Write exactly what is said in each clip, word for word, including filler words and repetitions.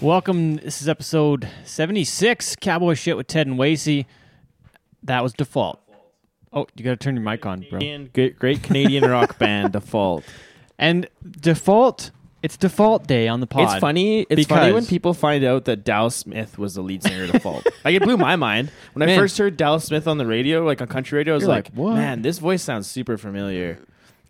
Welcome. This is episode seventy-six, Cowboy Shit with Ted and Wasey. That was Default. Oh, you got to turn your mic on, bro. Great, great Canadian rock band, Default. And Default, it's Default Day on the pod. It's funny. It's funny when people find out that Dallas Smith was the lead singer of Default. Like, it blew my mind. When man. I first heard Dallas Smith on the radio, like on country radio, I was like, like man, this voice sounds super familiar.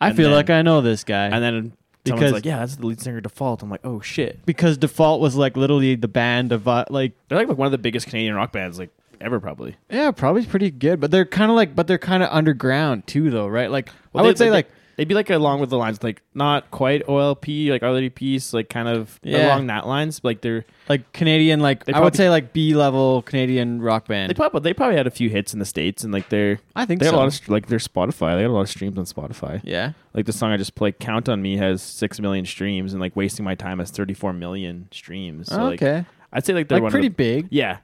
I and feel then, like I know this guy. And then... Because someone's like, yeah, that's the lead singer of Default. I'm like, oh, shit. Because Default was, like, literally the band of, uh, like... They're, like, one of the biggest Canadian rock bands, like, ever, probably. Yeah, probably pretty good. But they're kind of, like, but they're kind of underground, too, though, right? Like, well, I would they, say, like... like they'd be, like, along with the lines, like, not quite O L P, like, R L D P, like, kind of yeah. along that lines. Like, they're... Like, Canadian, like... I would say, like, B-level Canadian rock band. They probably they probably had a few hits in the States, and, like, they're... I think they so. Had a lot of, like, their Spotify. They had a lot of streams on Spotify. Yeah. Like, the song I just played, Count On Me, has six million streams, and, like, Wasting My Time has thirty-four million streams. So, oh, okay. Like, I'd say, like, they're like one pretty of the, big. Yeah.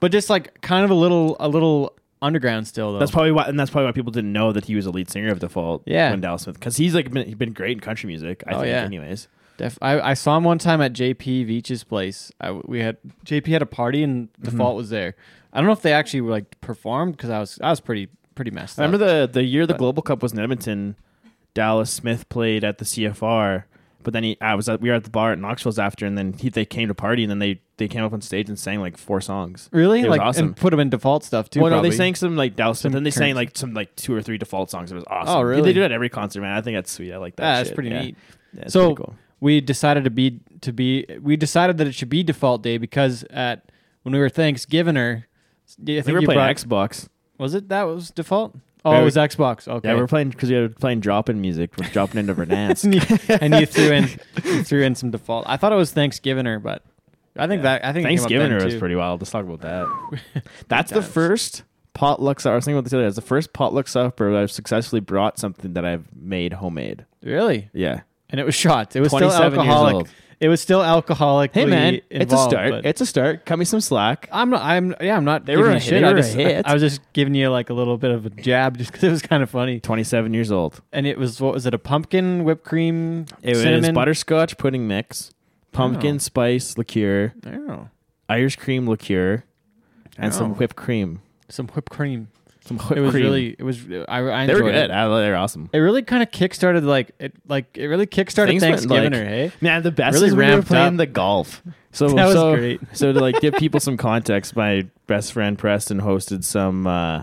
But just, like, kind of a little a little underground still, though. That's probably why, and that's probably why people didn't know that he was a lead singer of Default. Yeah. When Dallas Smith... Because he's, like, been, he's been great in country music, I oh, think, yeah. anyways. Def- I, I saw him one time at J P Veach's place. I, we had J P had a party, and Default mm-hmm. was there. I don't know if they actually were, like, performed, because I was I was pretty pretty messed up. I remember up, the, the year the Global Cup was in Edmonton... Dallas Smith played at the C F R, but then he I was at, we were at the bar at Knoxville's after, and then he, they came to party, and then they, they came up on stage and sang like four songs. Really? It like was awesome. And put them in Default stuff too. Well, probably. No, they sang some like Dallas Smith, and then they sang like some like two or three Default songs. It was awesome. Oh, really? They do it at every concert, man. I think that's sweet. I like that. Yeah, shit. That's pretty yeah. neat. Yeah, that's so pretty cool. we decided to be to be we decided that it should be Default Day because at when we were Thanksgiving-er, I think we were playing brought, Xbox. Was it that was Default? Oh, it was Xbox. Okay. Yeah, we were playing because we were playing drop-in music. We're dropping into Verdansk, and, you, and you threw in you threw in some Default. I thought it was Thanksgiving-er, but I think yeah. that I think Thanksgiving-er was pretty wild. Let's talk about that. That's the first potluck supper. I was thinking about this earlier. It's the first potluck supper that I've successfully brought something that I've made homemade. Really? Yeah. And it was shots. It was still alcoholic. Years old. It was still alcoholic. Hey man, it's a start. It's a start. Cut me some slack. I'm not. I'm. Yeah, I'm not. They were a shit. They were a hit. I was just giving you like a little bit of a jab, just because it was kind of funny. Twenty-seven years old, and it was what was it? A pumpkin whipped cream. It was butterscotch pudding mix, pumpkin spice liqueur, Irish cream liqueur, and some whipped cream. Some whipped cream. Some whipped cream. It was really. It was. I. I enjoyed it. They were good. I, they were awesome. It really kind of kickstarted like it. Like it really kickstarted Thanksgiving. Like, hey, man, the best really is we were playing up. The golf. So that was so, great. So to like give people some context, my best friend Preston hosted some uh,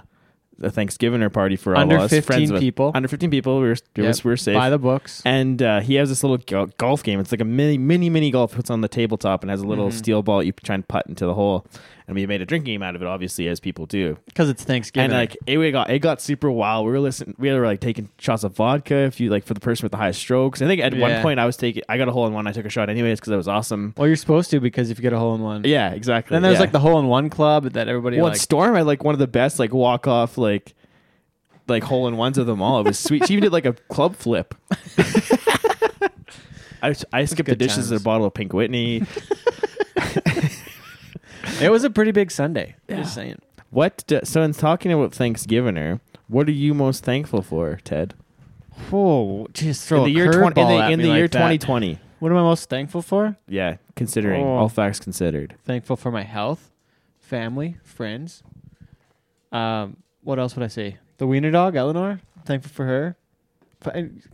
a Thanksgiving party for all under us. fifteen with, people. Under fifteen people. We were yep. was, we were safe. By the books. And uh, he has this little go- golf game. It's like a mini mini mini golf. It's on the tabletop and has a little mm-hmm. steel ball you try and putt into the hole. And we made a drinking game out of it, obviously, as people do, because it's Thanksgiving. And like it, we got it got super wild. We were listening. We were like taking shots of vodka, if you like, for the person with the highest strokes. I think at yeah. one point I was taking. I got a hole in one. I took a shot anyways because it was awesome. Well, you're supposed to because if you get a hole in one, yeah, exactly. Then there's yeah. like the hole in one club that everybody. Well, liked. Storm had like one of the best like walk off like like hole in ones of them all. It was sweet. She even did like a club flip. I I skipped the dishes and a bottle of Pink Whitney. It was a pretty big Sunday. Yeah. Just saying. What? Do, so, in talking about Thanksgiving, what are you most thankful for, Ted? Oh, just throw in the a year twenty in the, in the year like twenty twenty. That. What am I most thankful for? Yeah, considering oh. all facts considered, thankful for my health, family, friends. Um, what else would I say? The wiener dog, Eleanor. Thankful for her.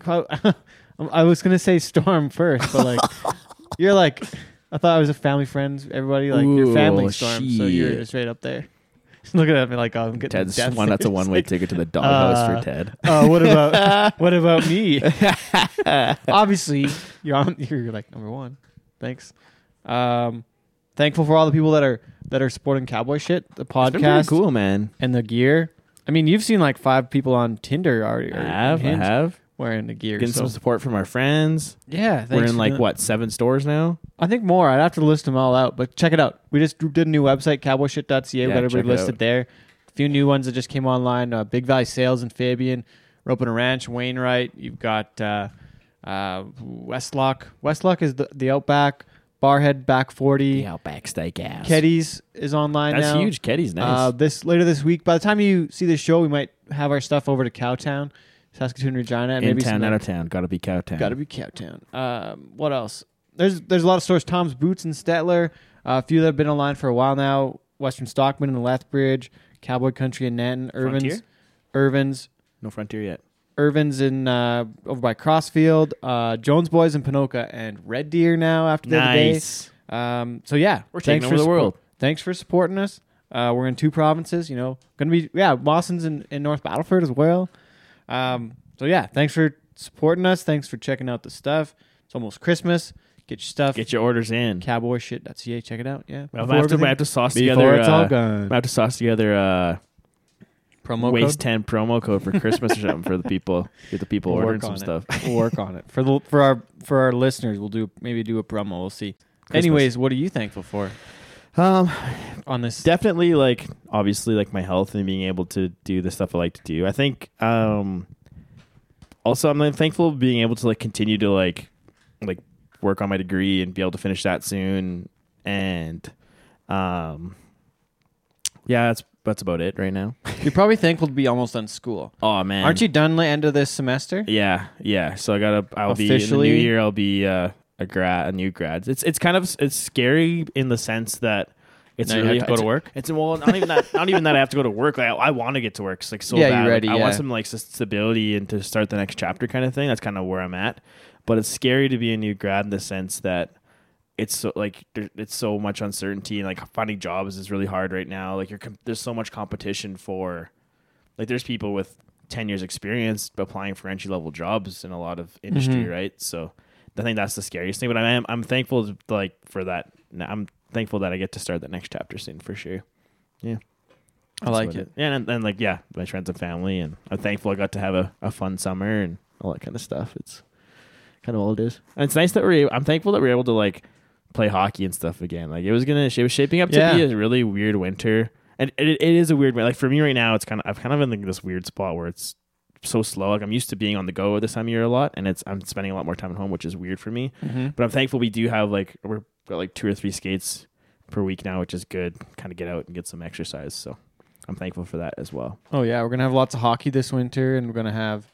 I was gonna say Storm first, but like you're like. I thought I was a family friend. Everybody, like, ooh, your family, Storm, shit. So you're straight up there. Looking at me like, oh, I'm getting Ted's death one. That's a one-way ticket to the doghouse uh, for Ted. Oh, uh, what about what about me? Obviously, you're on, you're like number one. Thanks. Um, thankful for all the people that are that are supporting Cowboy Shit, the podcast. It's been pretty cool, man, and the gear. I mean, you've seen like five people on Tinder already. I have, I have. Wearing the gear. Getting so. Some support from our friends. Yeah. We're in like, that. What, seven stores now? I think more. I'd have to list them all out, but check it out. We just did a new website, cowboy shit dot c a. Yeah, we got everybody listed out. There. A few new ones that just came online. Uh, Big Valley Sales in Fabian, Roping a Ranch, Wainwright. You've got uh, uh, Westlock. Westlock is the, the Outback. Barhead back forty. Yeah, back steakhouse. Keddies is online That's now. That's huge. Keddies, nice. Uh, this later this week. By the time you see this show, we might have our stuff over to Cowtown, Saskatoon, Regina, and in maybe town, out of town. Got to be Cowtown. Got to be Cowtown. Um, what else? There's there's a lot of stores. Tom's Boots and Stettler. Uh, a few that have been online for a while now. Western Stockman and Lethbridge, Cowboy Country and Nanton, Irvin's, Frontier? Irvin's, no Frontier yet. Irvin's in uh, over by Crossfield, uh, Jones Boys in Panoka, and Red Deer now after the nice. Day. Um, so yeah, we're taking over the support. World. Thanks for supporting us. Uh, we're in two provinces. You know, gonna be yeah, Mawson's in, in North Battleford as well. Um, so yeah, thanks for supporting us. Thanks for checking out the stuff. It's almost Christmas. Get your stuff. Get your orders in. Cowboy shit dot c a. Check it out. Yeah. Well, we have, have to sauce Before together. It's uh, all gone. We have to sauce together. Uh, promo Waste code? ten promo code for Christmas or something for the people. Get the people we'll ordering some it. Stuff. We'll work on it for the for our for our listeners. We'll do maybe do a promo. We'll see. Christmas. Anyways, what are you thankful for? Um, on this definitely like obviously like my health and being able to do the stuff I like to do. I think um, also I'm thankful for being able to like continue to like like. work on my degree and be able to finish that soon. And um, yeah, that's that's about it right now. You're probably thankful to be almost done school. Oh man, aren't you done the end of this semester? Yeah, yeah. So I gotta. I'll Officially. be in the new year. I'll be uh, a grad, a new grad. It's it's kind of it's scary in the sense that it's now really you have to go to work. It's well, not even that. Not even that I have to go to work. Like I, I want to get to work. It's like so yeah, bad. You're ready, like, yeah. I want some like stability and to start the next chapter kind of thing. That's kind of where I'm at. But it's scary to be a new grad in the sense that it's so, like there, it's so much uncertainty and like finding jobs is really hard right now. Like you're com- there's so much competition for like there's people with ten years experience applying for entry level jobs in a lot of industry, mm-hmm. right? So I think that's the scariest thing. But I am I'm thankful to, like for that. I'm thankful that I get to start that next chapter soon for sure. Yeah, I like it. it. Yeah, and, and like yeah, my friends and family, and I'm thankful I got to have a, a fun summer and all that kind of stuff. It's kind of all it is. And it's nice that we're I'm thankful that we're able to like play hockey and stuff again. Like it was gonna it was shaping up to yeah. be a really weird winter. And it, it is a weird like for me right now it's kind of I've kind of been in this weird spot where it's so slow. Like I'm used to being on the go this time of year a lot, and it's I'm spending a lot more time at home, which is weird for me. Mm-hmm. But I'm thankful we do have like we're got like two or three skates per week now, which is good. Kind of get out and get some exercise. So I'm thankful for that as well. Oh yeah, we're gonna have lots of hockey this winter, and we're gonna have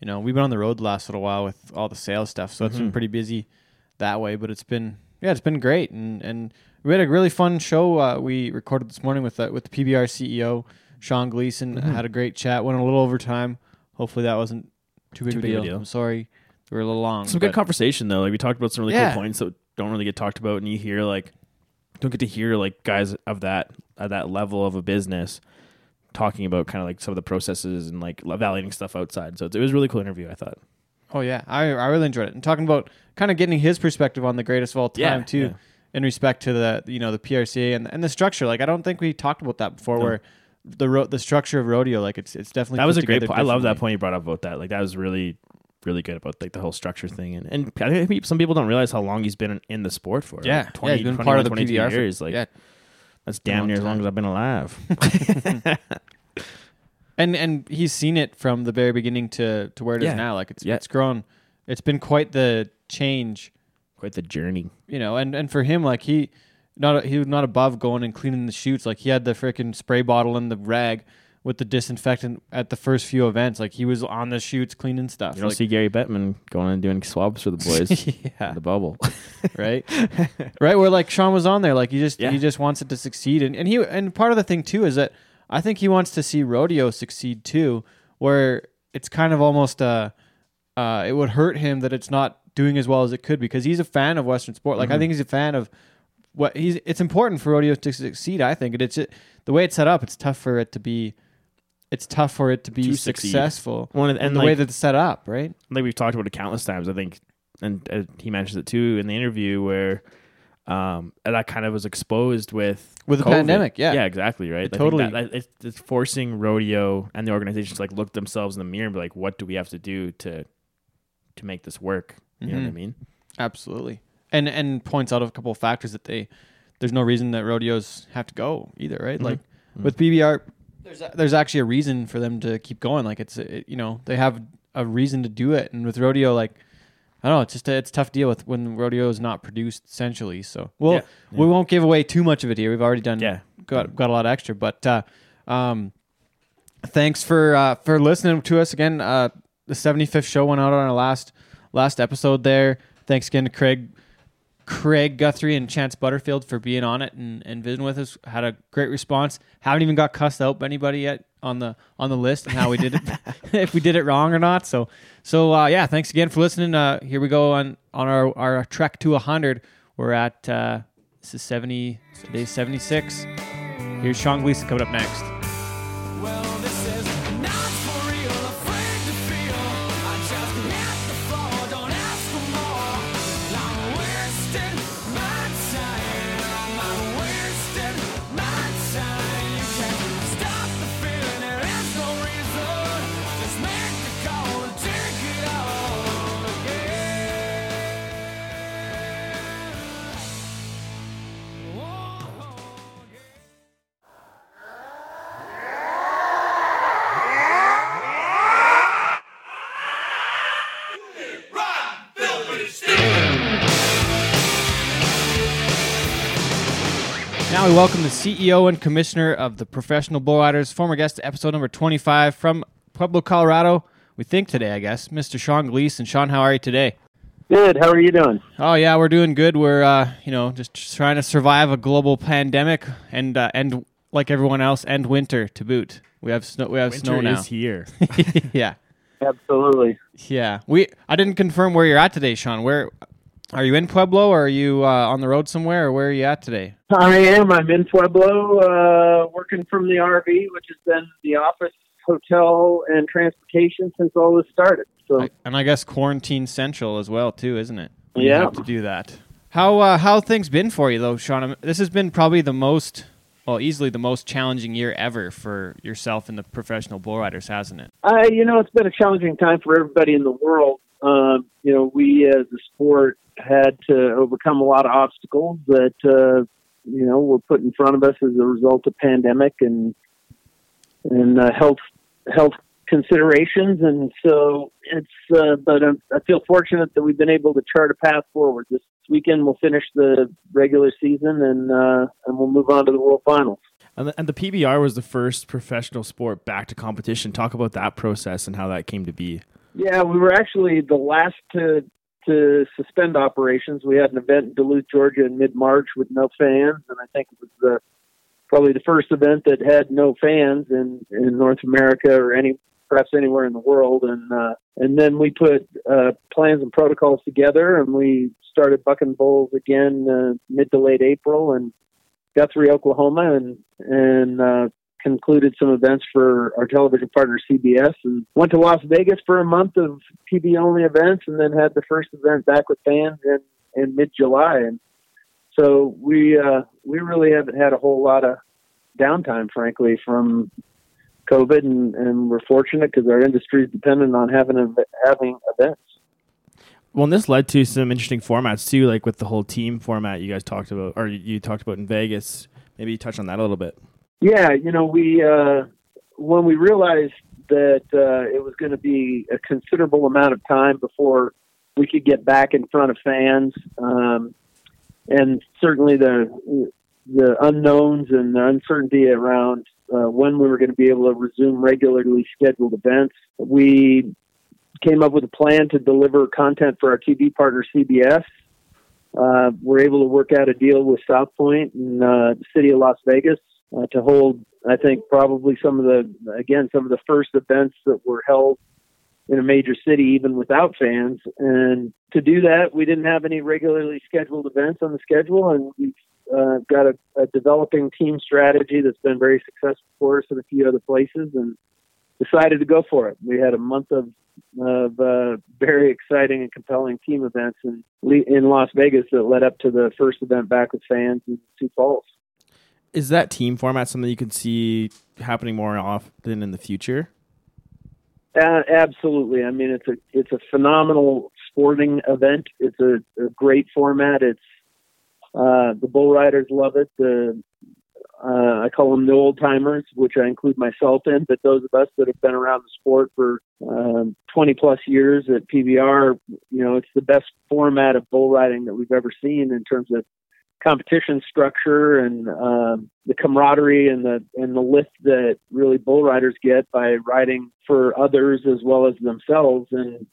You know, we've been on the road the last little while with all the sales stuff, so mm-hmm. it's been pretty busy that way. But it's been, yeah, it's been great, and and we had a really fun show uh, we recorded this morning with uh, with the P B R C E O Sean Gleason. Mm-hmm. Had a great chat. Went a little overtime. Hopefully that wasn't too big, too big deal. a deal. I'm sorry, we were a little long. Some good conversation though. Like we talked about some really yeah. cool points that don't really get talked about, and you hear like don't get to hear like guys of that at that level of a business talking about kind of like some of the processes and like validating stuff outside. So it was a really cool interview, I thought. Oh yeah, I I really enjoyed it. And talking about kind of getting his perspective on the greatest of all time yeah, too, yeah. in respect to the you know the P R C A and and the structure. Like I don't think we talked about that before. No. Where the ro- the structure of rodeo, like it's it's definitely that was a great. Po- I love that point you brought up about that. Like that was really really good about like the whole structure thing. And and I think some people don't realize how long he's been in, in the sport for. Yeah, like, twenty, yeah, he's been part of the P B R years. For, like. Yeah. That's damn near as long as I've been alive. and and he's seen it from the very beginning to, to where it yeah. is now. Like it's yeah. it's grown. It's been quite the change. Quite the journey. You know, and, and for him, like he not he was not above going and cleaning the chutes. Like he had the freaking spray bottle and the rag with the disinfectant at the first few events. Like he was on the chutes cleaning stuff. You don't like, see Gary Bettman going and doing swabs for the boys. yeah. The bubble. right? right. Where like Sean was on there. Like he just yeah. he just wants it to succeed. And and he and part of the thing too is that I think he wants to see rodeo succeed too, where it's kind of almost uh uh it would hurt him that it's not doing as well as it could, because he's a fan of Western sport. Like mm-hmm. I think he's a fan of what he's it's important for rodeo to succeed, I think. And it's it, the way it's set up, it's tough for it to be It's tough for it to be successful One of, and in the like, way that it's set up, right? Like we've talked about it countless times, I think, and uh, he mentions it too in the interview where um, that kind of was exposed with with COVID. The pandemic, yeah, yeah, exactly, right. It totally, that, it's, it's forcing rodeo and the organizations to like look themselves in the mirror and be like, what do we have to do to to make this work? You mm-hmm. know what I mean? Absolutely, and and points out a couple of factors that they there's no reason that rodeos have to go either, right? Mm-hmm. Like mm-hmm. with P B R. There's a, there's actually a reason for them to keep going. Like it's, it, you know, they have a reason to do it. And with rodeo, like I don't know. It's just a, it's a tough deal with when rodeo is not produced essentially. So well, yeah. Yeah. we won't give away too much of it here. We've already done yeah. got got a lot extra, but uh, um, thanks for uh, for listening to us again. Uh, the seventy-fifth show went out on our last last episode there. Thanks again to Craig Craig Guthrie and Chance Butterfield for being on it and, and visiting with us. Had a great response. Haven't even got cussed out by anybody yet on the on the list and how we did it, if we did it wrong or not. So so uh, yeah, thanks again for listening. Uh, here we go on on our, our trek to one hundred. We're at uh, this is seventy today's seventy-six. Here's Sean Gleason coming up next. Now we welcome the C E O and Commissioner of the Professional Bull Riders, former guest to episode number twenty-five from Pueblo, Colorado, we think today, I guess, Mister Sean Gleason. Sean, how are you today? Good. How are you doing? Oh, yeah, we're doing good. We're, uh, you know, just trying to survive a global pandemic and, uh, and like everyone else, and winter to boot. We have snow, we have winter snow now. Winter is here. Yeah. Absolutely. Yeah. We. I didn't confirm where you're at today, Sean. Where... Are you in Pueblo, or are you uh, on the road somewhere, or where are you at today? I am. I'm in Pueblo, uh, working from the R V, which has been the office, hotel, and transportation since all this started. So, I, and I guess quarantine central as well, too, isn't it? You yeah. have to do that. How uh, how have things been for you, though, Sean? This has been probably the most, well, easily the most challenging year ever for yourself and the Professional Bull Riders, hasn't it? Uh, you know, it's been a challenging time for everybody in the world. Um, you know, we as a sport had to overcome a lot of obstacles that, uh, you know, were put in front of us as a result of pandemic and, and, uh, health, health considerations. And so it's, uh, but I'm, I feel fortunate that we've been able to chart a path forward. This weekend we'll finish the regular season and, uh, and we'll move on to the World Finals. And the, and the P B R was the first professional sport back to competition. Talk about that process and how that came to be. Yeah, we were actually the last to, to suspend operations. We had an event in Duluth, Georgia in mid-March with no fans, and I think it was the, probably the first event that had no fans in, in North America or any perhaps anywhere in the world. And uh, and then we put uh, plans and protocols together, and we started bucking bulls again uh, mid to late April in Guthrie, Oklahoma, and and uh, concluded some events for our television partner C B S and went to Las Vegas for a month of P B only events and then had the first event back with fans in, in mid-July. And so we uh, we really haven't had a whole lot of downtime, frankly, from COVID, and, and we're fortunate because our industry is dependent on having a, having events. Well, and this led to some interesting formats too, like with the whole team format you guys talked about, or you talked about in Vegas. Maybe you touch on that a little bit. Yeah, you know, we uh, when we realized that uh, it was going to be a considerable amount of time before we could get back in front of fans, um, and certainly the the unknowns and the uncertainty around uh, when we were going to be able to resume regularly scheduled events, we came up with a plan to deliver content for our T V partner C B S. Uh, we're able to work out a deal with South Point and uh, the city of Las Vegas. Uh, to hold, I think, probably some of the, again, some of the first events that were held in a major city, even without fans. And to do that, we didn't have any regularly scheduled events on the schedule. And we've uh, got a, a developing team strategy that's been very successful for us in a few other places and decided to go for it. We had a month of, of uh, very exciting and compelling team events in, in Las Vegas that led up to the first event back with fans in Sioux Falls. Is that team format something you can see happening more often in the future? Uh, absolutely. I mean, it's a it's a phenomenal sporting event. It's a, a great format. It's uh, the bull riders love it. The Uh, I call them the old timers, which I include myself in, but those of us that have been around the sport for um, twenty plus years at P B R, you know, it's the best format of bull riding that we've ever seen in terms of competition structure and um, the camaraderie and the and the lift that really bull riders get by riding for others as well as themselves. And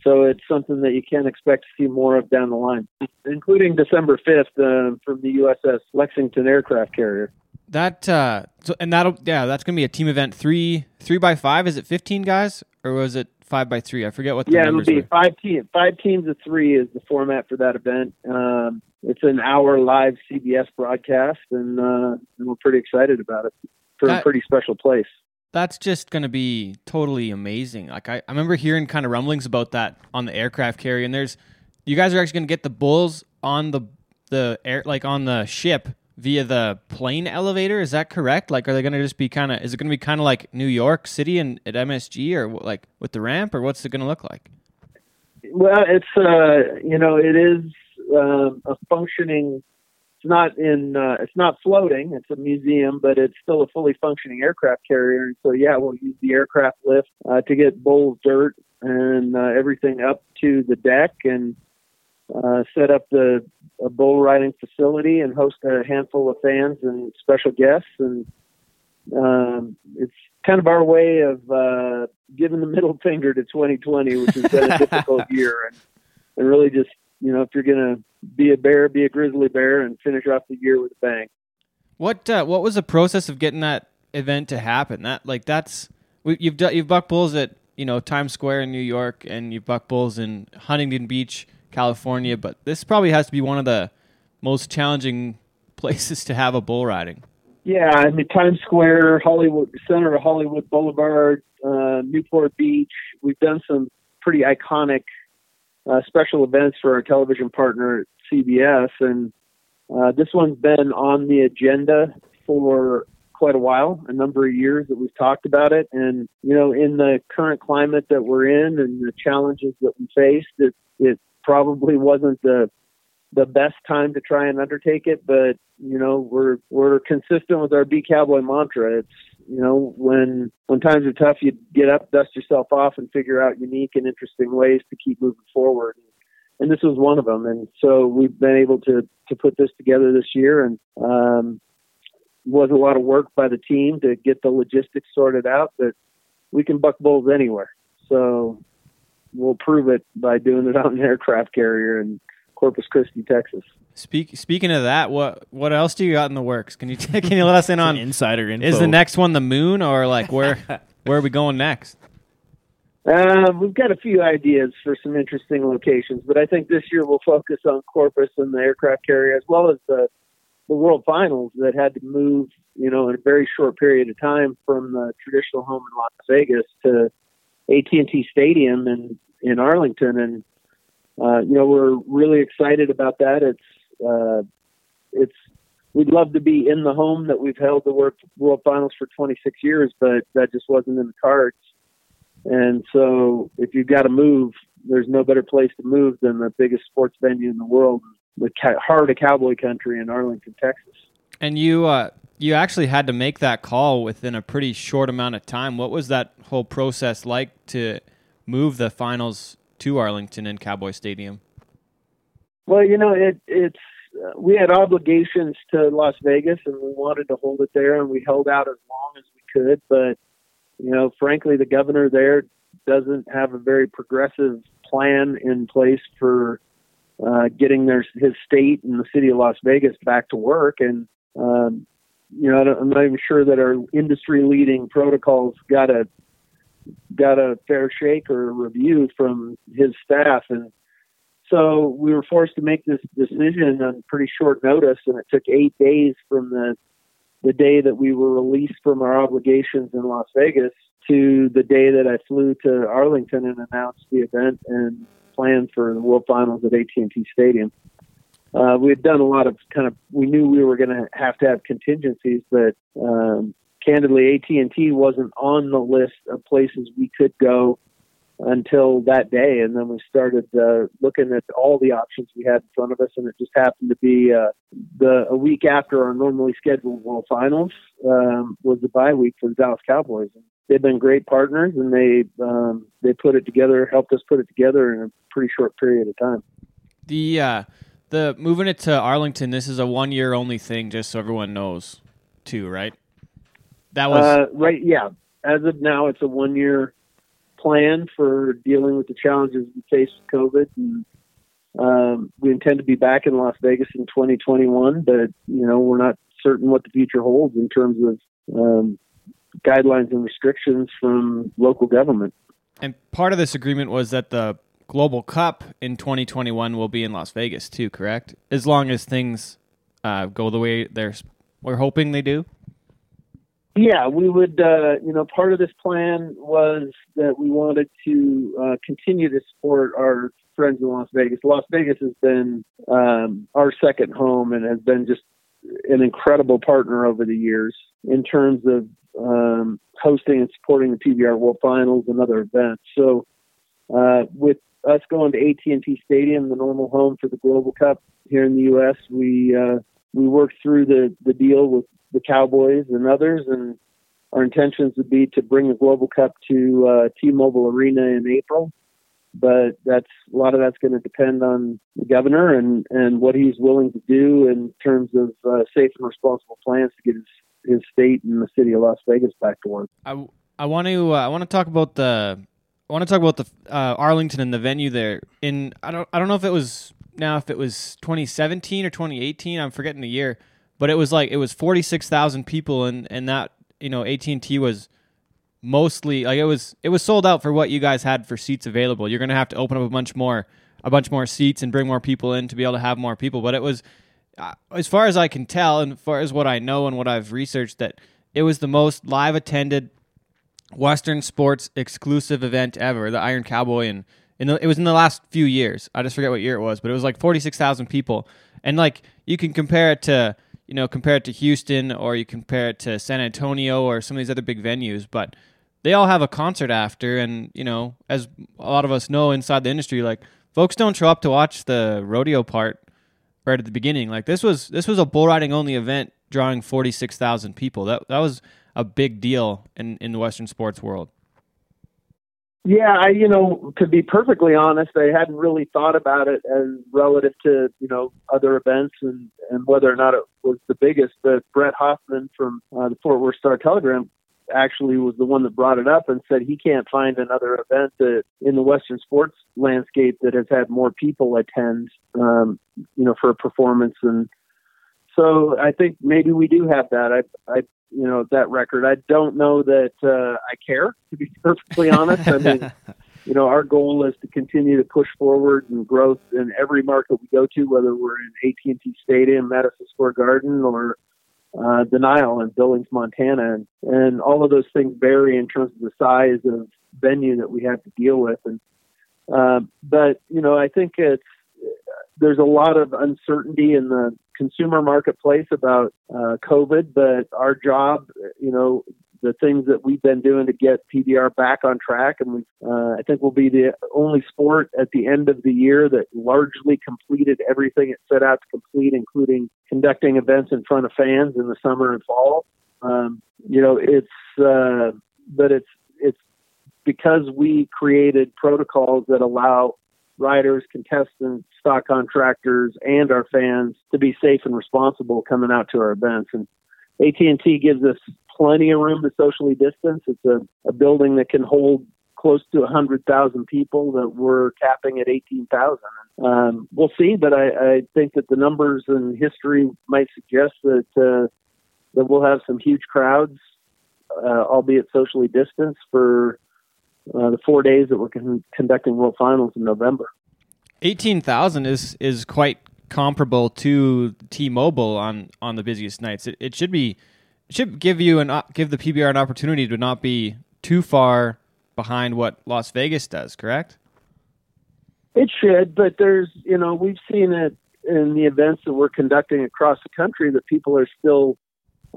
so it's something that you can't expect to see more of down the line, including December fifth uh, from the U S S Lexington aircraft carrier. That uh, so, and that'll yeah, that's gonna be a team event. Three three by five. Is it fifteen guys or was it five by three? I forget what the yeah, numbers. Yeah, it'll be were. five teams. Five teams of three is the format for that event. Um, it's an hour live C B S broadcast, and uh, and we're pretty excited about it for that, a pretty special place. That's just going to be totally amazing. Like I, I remember hearing kind of rumblings about that on the aircraft carrier, and there's you guys are actually going to get the bulls on the the air like on the ship via the plane elevator. Is that correct? Like, are they going to just be kind of? Is it going to be kind of like New York City and at M S G, or like with the ramp, or what's it going to look like? Well, it's uh, you know, it is uh, a functioning. It's not in. Uh, it's not floating. It's a museum, but it's still a fully functioning aircraft carrier. And so, yeah, we'll use the aircraft lift uh, to get bull dirt and uh, everything up to the deck, and uh, set up the a bull riding facility and host a handful of fans and special guests. And um, it's kind of our way of uh, giving the middle finger to twenty twenty, which has been a difficult year, and, and really just. You know, if you're going to be a bear, be a grizzly bear, and finish off the year with a bang. What uh, what was the process of getting that event to happen? That like that's you've done, you've bucked bulls at you know Times Square in New York, and you've bucked bulls in Huntington Beach, California. But this probably has to be one of the most challenging places to have a bull riding. Yeah, I mean Times Square, Hollywood Center of Hollywood Boulevard, uh, Newport Beach. We've done some pretty iconic. Uh, special events for our television partner C B S, and uh, this one's been on the agenda for quite a while, a number of years that we've talked about it. And you know, in the current climate that we're in and the challenges that we faced, it it probably wasn't the the best time to try and undertake it. But you know, we're we're consistent with our Be Cowboy mantra. It's you know, when when times are tough, you get up, dust yourself off, and figure out unique and interesting ways to keep moving forward. And this was one of them. And so we've been able to to put this together this year. And um, it was a lot of work by the team to get the logistics sorted out. But we can buck bulls anywhere, so we'll prove it by doing it on an aircraft carrier and. Corpus Christi, Texas. Speak, speaking of that, what what else do you got in the works? Can you can you let us in on insider info? Is the next one the moon, or like where where are we going next? Uh, we've got a few ideas for some interesting locations, but I think this year we'll focus on Corpus and the aircraft carrier, as well as the the World Finals that had to move, you know, in a very short period of time from the traditional home in Las Vegas to A T and T Stadium in in Arlington and. Uh, you know, we're really excited about that. It's, uh, it's, we'd love to be in the home that we've held the World Finals for twenty-six years, but that just wasn't in the cards. And so if you've got to move, there's no better place to move than the biggest sports venue in the world, the heart of cowboy country in Arlington, Texas. And you, uh, you actually had to make that call within a pretty short amount of time. What was that whole process like to move the finals to Arlington and Cowboy Stadium? Well, you know, it, it's uh, we had obligations to Las Vegas, and we wanted to hold it there, and we held out as long as we could. But, you know, frankly, the governor there doesn't have a very progressive plan in place for uh, getting their his state and the city of Las Vegas back to work. And, um, you know, I don't, I'm not even sure that our industry-leading protocols got a got a fair shake or a review from his staff. And so we were forced to make this decision on pretty short notice. And it took eight days from the, the day that we were released from our obligations in Las Vegas to the day that I flew to Arlington and announced the event and planned for the World Finals at A T and T Stadium. Uh, we had done a lot of kind of, we knew we were going to have to have contingencies, but, um, candidly, A T and T wasn't on the list of places we could go until that day. And then we started uh, looking at all the options we had in front of us. And it just happened to be uh, the a week after our normally scheduled World Finals um, was the bye week for the Dallas Cowboys. They've been great partners, and they um, they put it together, helped us put it together in a pretty short period of time. The uh, the moving it to Arlington, this is a one year only thing, just so everyone knows, too, right? That was uh, right, yeah. As of now, it's a one year plan for dealing with the challenges we face with COVID, and um, we intend to be back in Las Vegas in twenty twenty-one. But you know, we're not certain what the future holds in terms of um, guidelines and restrictions from local government. And part of this agreement was that the Global Cup in twenty twenty-one will be in Las Vegas too, correct? As long as things uh, go the way they're we're hoping they do. Yeah, we would, uh, you know, part of this plan was that we wanted to uh, continue to support our friends in Las Vegas. Las Vegas has been um, our second home and has been just an incredible partner over the years in terms of um, hosting and supporting the P B R World Finals and other events. So uh, with us going to A T and T Stadium, the normal home for the Global Cup here in the U S, we uh, we worked through the, the deal with the Cowboys and others, and our intentions would be to bring the Global Cup to uh, T-Mobile Arena in April. But that's a lot of that's going to depend on the governor and, and what he's willing to do in terms of uh, safe and responsible plans to get his, his state and the city of Las Vegas back to work. I, I want to uh, I want to talk about the I want to talk about the uh, Arlington and the venue there. In I don't I don't know if it was now if it was twenty seventeen or twenty eighteen. I'm forgetting the year. But it was like it was forty-six thousand people, and, and that, you know, A T and T was mostly like it was it was sold out for what you guys had for seats available. You're going to have to open up a bunch more a bunch more seats and bring more people in to be able to have more people. But it was, uh, as far as I can tell, and as far as what I know and what I've researched, that it was the most live attended Western sports exclusive event ever. The Iron Cowboy, and and it was in the last few years. I just forget what year it was, but it was like forty-six thousand people, and like you can compare it to. You know, compare it to Houston, or you compare it to San Antonio, or some of these other big venues, but they all have a concert after. And, you know, as a lot of us know inside the industry, like folks don't show up to watch the rodeo part right at the beginning. Like this was, this was a bull riding only event drawing forty-six thousand people. That that was a big deal in, in the Western sports world. Yeah, I, you know, to be perfectly honest, I hadn't really thought about it as relative to, you know, other events and, and whether or not it was the biggest. But Brett Hoffman from uh, the Fort Worth Star-Telegram actually was the one that brought it up and said he can't find another event that, in the Western sports landscape, that has had more people attend, um, you know, for a performance. And so I think maybe we do have that. I, I you know, that record. I don't know that uh, I care, to be perfectly honest. I mean, you know, our goal is to continue to push forward and growth in every market we go to, whether we're in A T and T Stadium, Madison Square Garden, or uh, the Nile in Billings, Montana. And, and all of those things vary in terms of the size of venue that we have to deal with. And uh, But, you know, I think it's there's a lot of uncertainty in the consumer marketplace about uh, COVID, but our job, you know, the things that we've been doing to get P B R back on track, and we, uh, I think we'll be the only sport at the end of the year that largely completed everything it set out to complete, including conducting events in front of fans in the summer and fall. Um, you know, it's, uh, but it's, it's because we created protocols that allow riders, contestants, stock contractors, and our fans to be safe and responsible coming out to our events. And A T and T gives us plenty of room to socially distance. It's a, a building that can hold close to one hundred thousand people that we're capping at eighteen thousand. Um, we'll see, but I, I think that the numbers and history might suggest that, uh, that we'll have some huge crowds, uh, albeit socially distanced, for Uh, the four days that we're con- conducting World Finals in November. eighteen thousand is is quite comparable to T-Mobile on, on the busiest nights. It, it should be it should give you an uh, give the P B R an opportunity to not be too far behind what Las Vegas does, correct? It should, but there's, you know, we've seen it in the events that we're conducting across the country that people are still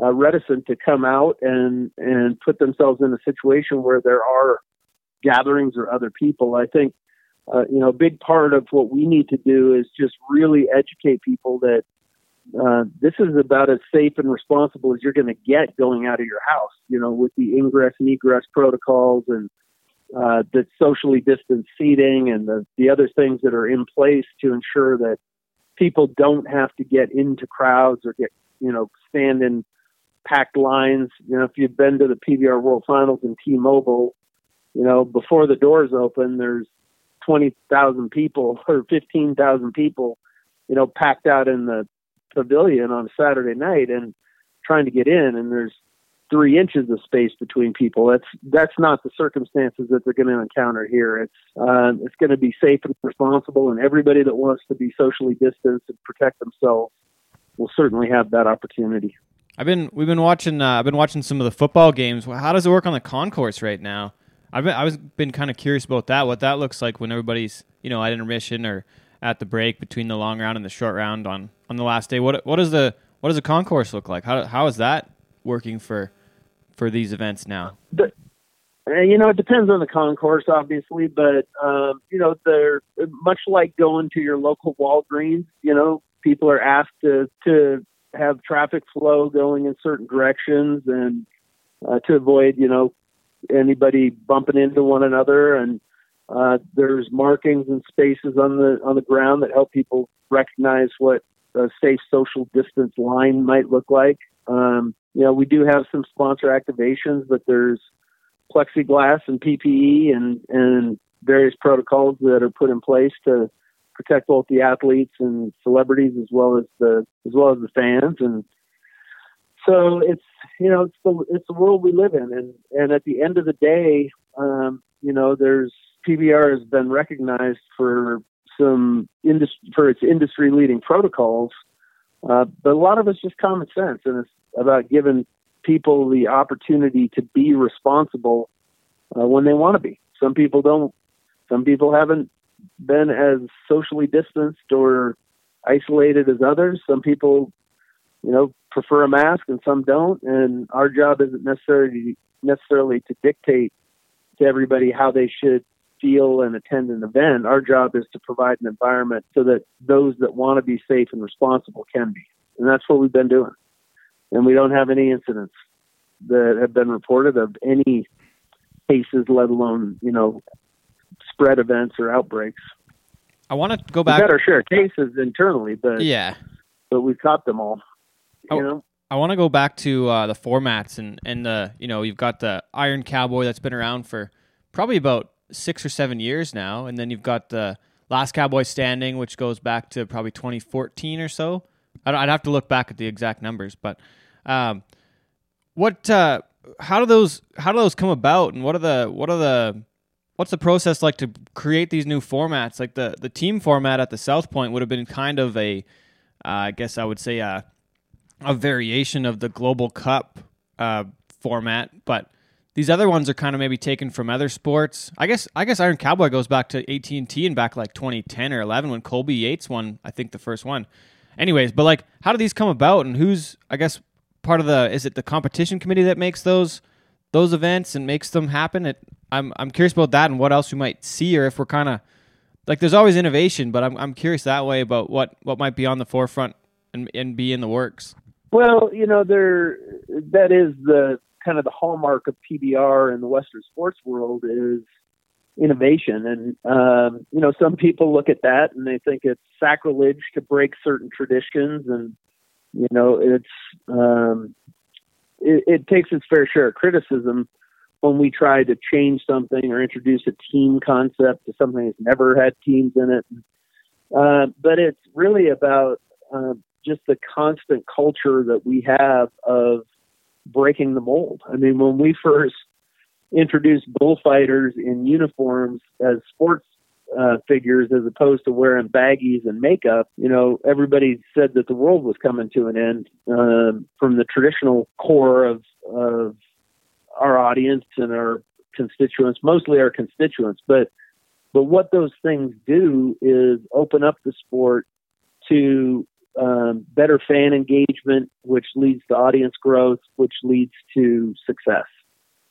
uh, reticent to come out and and put themselves in a situation where there are gatherings or other people. I think, uh, you know, a big part of what we need to do is just really educate people that uh, this is about as safe and responsible as you're going to get going out of your house, you know, with the ingress and egress protocols and uh, the socially distanced seating and the, the other things that are in place to ensure that people don't have to get into crowds or get, you know, stand in packed lines. You know, if you've been to the P B R World Finals in T-Mobile, you know, before the doors open, there's twenty thousand people or fifteen thousand people, you know, packed out in the pavilion on a Saturday night and trying to get in, and there's three inches of space between people. That's that's not the circumstances that they're going to encounter here. It's uh, it's going to be safe and responsible, and everybody that wants to be socially distanced and protect themselves will certainly have that opportunity. I've been we've been watching uh, I've been watching some of the football games. How does it work on the concourse right now? I've been, I was been kind of curious about that. What that looks like when everybody's, you know, at intermission or at the break between the long round and the short round on, on the last day. What what does the what does the concourse look like? How how is that working for for these events now? The, you know, it depends on the concourse, obviously, but um, you know, they're much like going to your local Walgreens. You know, people are asked to to have traffic flow going in certain directions and uh, to avoid, you know, anybody bumping into one another. And uh, there's markings and spaces on the, on the ground that help people recognize what a safe social distance line might look like. Um, you know, we do have some sponsor activations, but there's plexiglass and P P E and, and various protocols that are put in place to protect both the athletes and celebrities as well as the as well as the fans. And so it's, you know, it's the it's the world we live in, and and at the end of the day, um, you know, there's P B R has been recognized for some industry for its industry leading protocols, uh, but a lot of it's just common sense, and it's about giving people the opportunity to be responsible uh, when they want to be. Some people don't. Some people haven't been as socially distanced or isolated as others. Some people, you know, prefer a mask and some don't. And our job isn't necessarily necessarily to dictate to everybody how they should feel and attend an event. Our job is to provide an environment so that those that want to be safe and responsible can be. And that's what we've been doing. And we don't have any incidents that have been reported of any cases, let alone, you know, spread events or outbreaks. I want to go back. We've got our share of cases internally, but yeah, but we've caught them all. You I, know, I want to go back to uh, the formats and and the you know you've got the Iron Cowboy that's been around for probably about six or seven years now, and then you've got the Last Cowboy Standing, which goes back to probably twenty fourteen or so. I'd, I'd have to look back at the exact numbers, but um, what? Uh, how do those? How do those come about? And what are the? What are the? What's the process like to create these new formats? Like the, the team format at the South Point would have been kind of a, uh, I guess I would say a, a variation of the Global Cup uh, format, but these other ones are kind of maybe taken from other sports. I guess I guess Iron Cowboy goes back to A T and T and back like twenty ten or eleven when Colby Yates won, I think, the first one. Anyways, but like, how do these come about, and who's, I guess, part of the, is it the competition committee that makes those those events and makes them happen? It, I'm I'm curious about that and what else we might see, or if we're kind of like, there's always innovation, but I'm I'm curious that way about what, what might be on the forefront and and be in the works. Well, you know, there that is the kind of the hallmark of P B R and the Western sports world is innovation, and um, you know, some people look at that and they think it's sacrilege to break certain traditions, and you know, it's um, it, it takes its fair share of criticism when we try to change something or introduce a team concept to something that's never had teams in it. Uh, but it's really about uh, just the constant culture that we have of breaking the mold. I mean, when we first introduced bullfighters in uniforms as sports uh, figures, as opposed to wearing baggies and makeup, you know, everybody said that the world was coming to an end uh, from the traditional core of, of, our audience and our constituents, mostly our constituents. But but what those things do is open up the sport to um, better fan engagement, which leads to audience growth, which leads to success.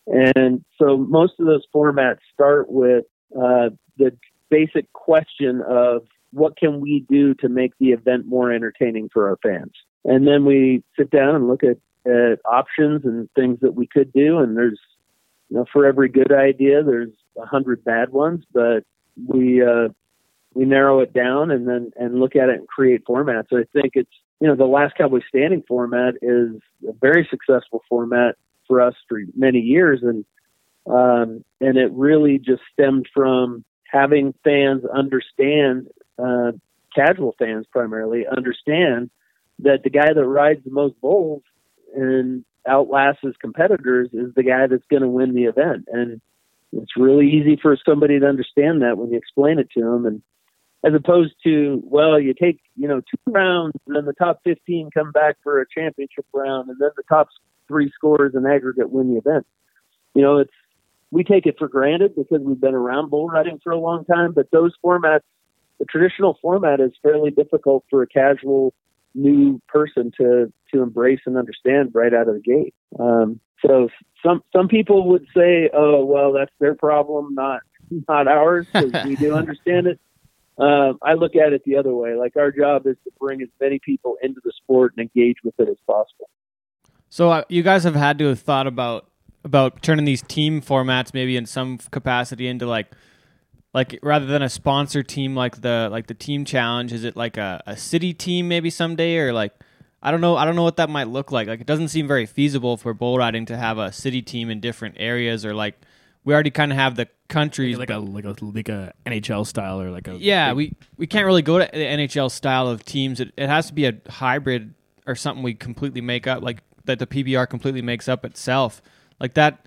And so most of those formats start with uh, the basic question of what can we do to make the event more entertaining for our fans? And then we sit down and look at, at options and things that we could do. And there's, you know, for every good idea, there's a hundred bad ones, but we, uh, we narrow it down and then, and look at it and create formats. So I think it's, you know, the Last Cowboy Standing format is a very successful format for us for many years. And, um, and it really just stemmed from having fans understand, uh, casual fans primarily understand that the guy that rides the most bulls and outlasts his competitors is the guy that's going to win the event. And it's really easy for somebody to understand that when you explain it to them. And as opposed to, well, you take, you know, two rounds and then the top fifteen come back for a championship round and then the top three scorers in aggregate win the event. You know, it's, we take it for granted because we've been around bull riding for a long time, but those formats, the traditional format is fairly difficult for a casual new person to, to embrace and understand right out of the gate. Um, so some, some people would say, oh, well, that's their problem, not, not ours, because we do understand it. Um, I look at it the other way. Like, our job is to bring as many people into the sport and engage with it as possible. So uh, you guys have had to have thought about, about turning these team formats maybe in some capacity into like, Like rather than a sponsor team, like the like the team challenge, is it like a, a city team maybe someday, or like I don't know I don't know what that might look like. Like, it doesn't seem very feasible for bull riding to have a city team in different areas, or like we already kind of have the countries like, but, a, like a like a N H L style or like a yeah big, we, we can't really go to the N H L style of teams. It it has to be a hybrid or something we completely make up, like that the P B R completely makes up itself. Like that,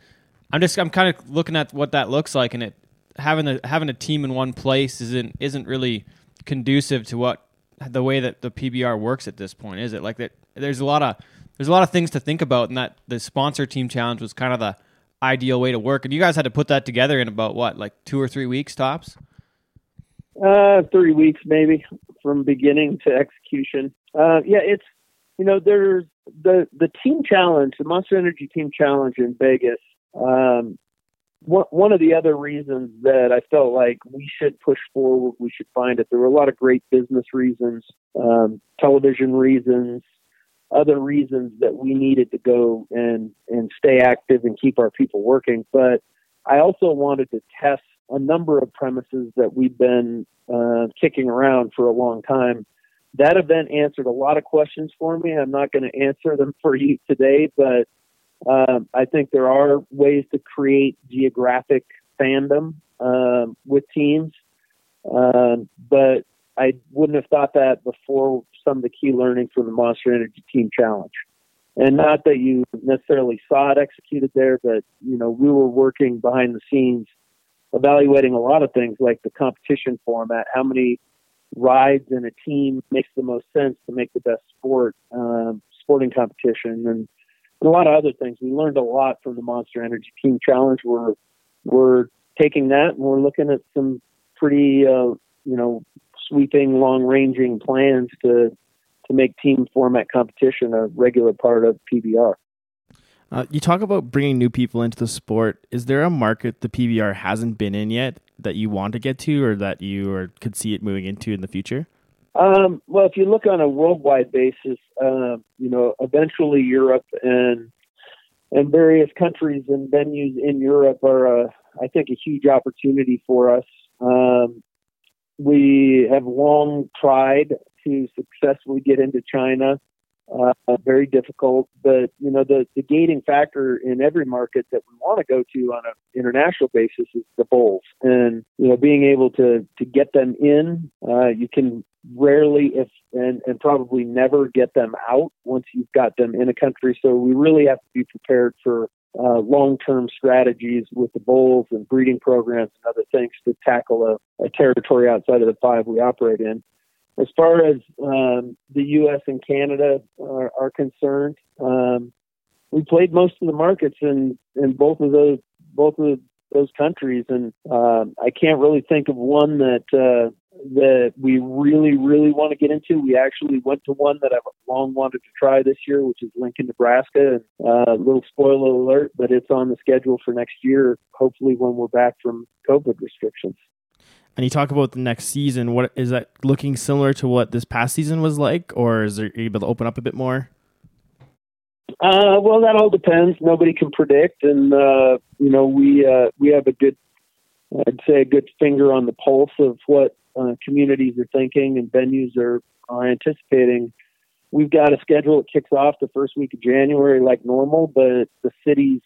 I'm just I'm kind of looking at what that looks like, and it. Having a having a team in one place isn't isn't really conducive to what the way that the P B R works at this point, is it? Like that, there's a lot of there's a lot of things to think about, and that the sponsor team challenge was kind of the ideal way to work. And you guys had to put that together in about what, like two or three weeks tops? Uh, three weeks maybe, from beginning to execution. Uh, yeah, it's you know there's the the team challenge, the Monster Energy Team Challenge in Vegas. Um, One of the other reasons that I felt like we should push forward, we should find it. There were a lot of great business reasons, um, television reasons, other reasons that we needed to go and, and stay active and keep our people working. But I also wanted to test a number of premises that we've been uh, kicking around for a long time. That event answered a lot of questions for me. I'm not going to answer them for you today, but Um, I think there are ways to create geographic fandom um, with teams, um, but I wouldn't have thought that before some of the key learnings from the Monster Energy Team Challenge. And not that you necessarily saw it executed there, but you know we were working behind the scenes, evaluating a lot of things like the competition format, how many rides in a team makes the most sense to make the best sport, um, sporting competition, and And a lot of other things. We learned a lot from the Monster Energy Team Challenge. We're we're taking that and we're looking at some pretty uh, you know sweeping, long-ranging plans to to make team format competition a regular part of P B R. Uh, you talk about bringing new people into the sport. Is there a market the P B R hasn't been in yet that you want to get to, or that you or could see it moving into in the future? Um, well, if you look on a worldwide basis, uh, you know, eventually Europe and and various countries and venues in Europe are, uh, I think, a huge opportunity for us. Um, we have long tried to successfully get into China. Uh, very difficult, but you know, the, the gating factor in every market that we want to go to on an international basis is the bulls, and you know, being able to to get them in. Uh, you can rarely, if and and probably never, get them out once you've got them in a country. So we really have to be prepared for uh, long-term strategies with the bulls and breeding programs and other things to tackle a, a territory outside of the five we operate in. As far as um, the U S and Canada are, are concerned, um, we played most of the markets in, in both of those both of those countries, and um, I can't really think of one that uh, that we really, really want to get into. We actually went to one that I've long wanted to try this year, which is Lincoln, Nebraska. And uh, little spoiler alert, but it's on the schedule for next year, hopefully when we're back from COVID restrictions. And you talk about the next season. What is that looking similar to what this past season was like, or is there able to open up a bit more? Uh, well, that all depends. Nobody can predict. And, uh, you know, we, uh, we have a good, I'd say a good finger on the pulse of what uh, communities are thinking and venues are, are anticipating. We've got a schedule that kicks off the first week of January like normal, but the cities,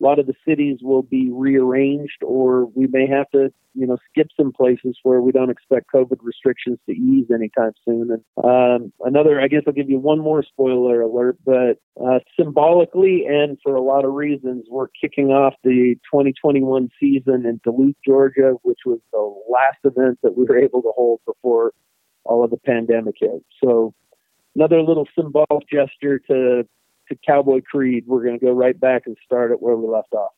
a lot of the cities will be rearranged, or we may have to, you know, skip some places where we don't expect COVID restrictions to ease anytime soon. And um, another, I guess I'll give you one more spoiler alert, but uh, symbolically and for a lot of reasons, we're kicking off the twenty twenty-one season in Duluth, Georgia, which was the last event that we were able to hold before all of the pandemic hit. So another little symbolic gesture to to Cowboy Creed. We're going to go right back and start at where we left off.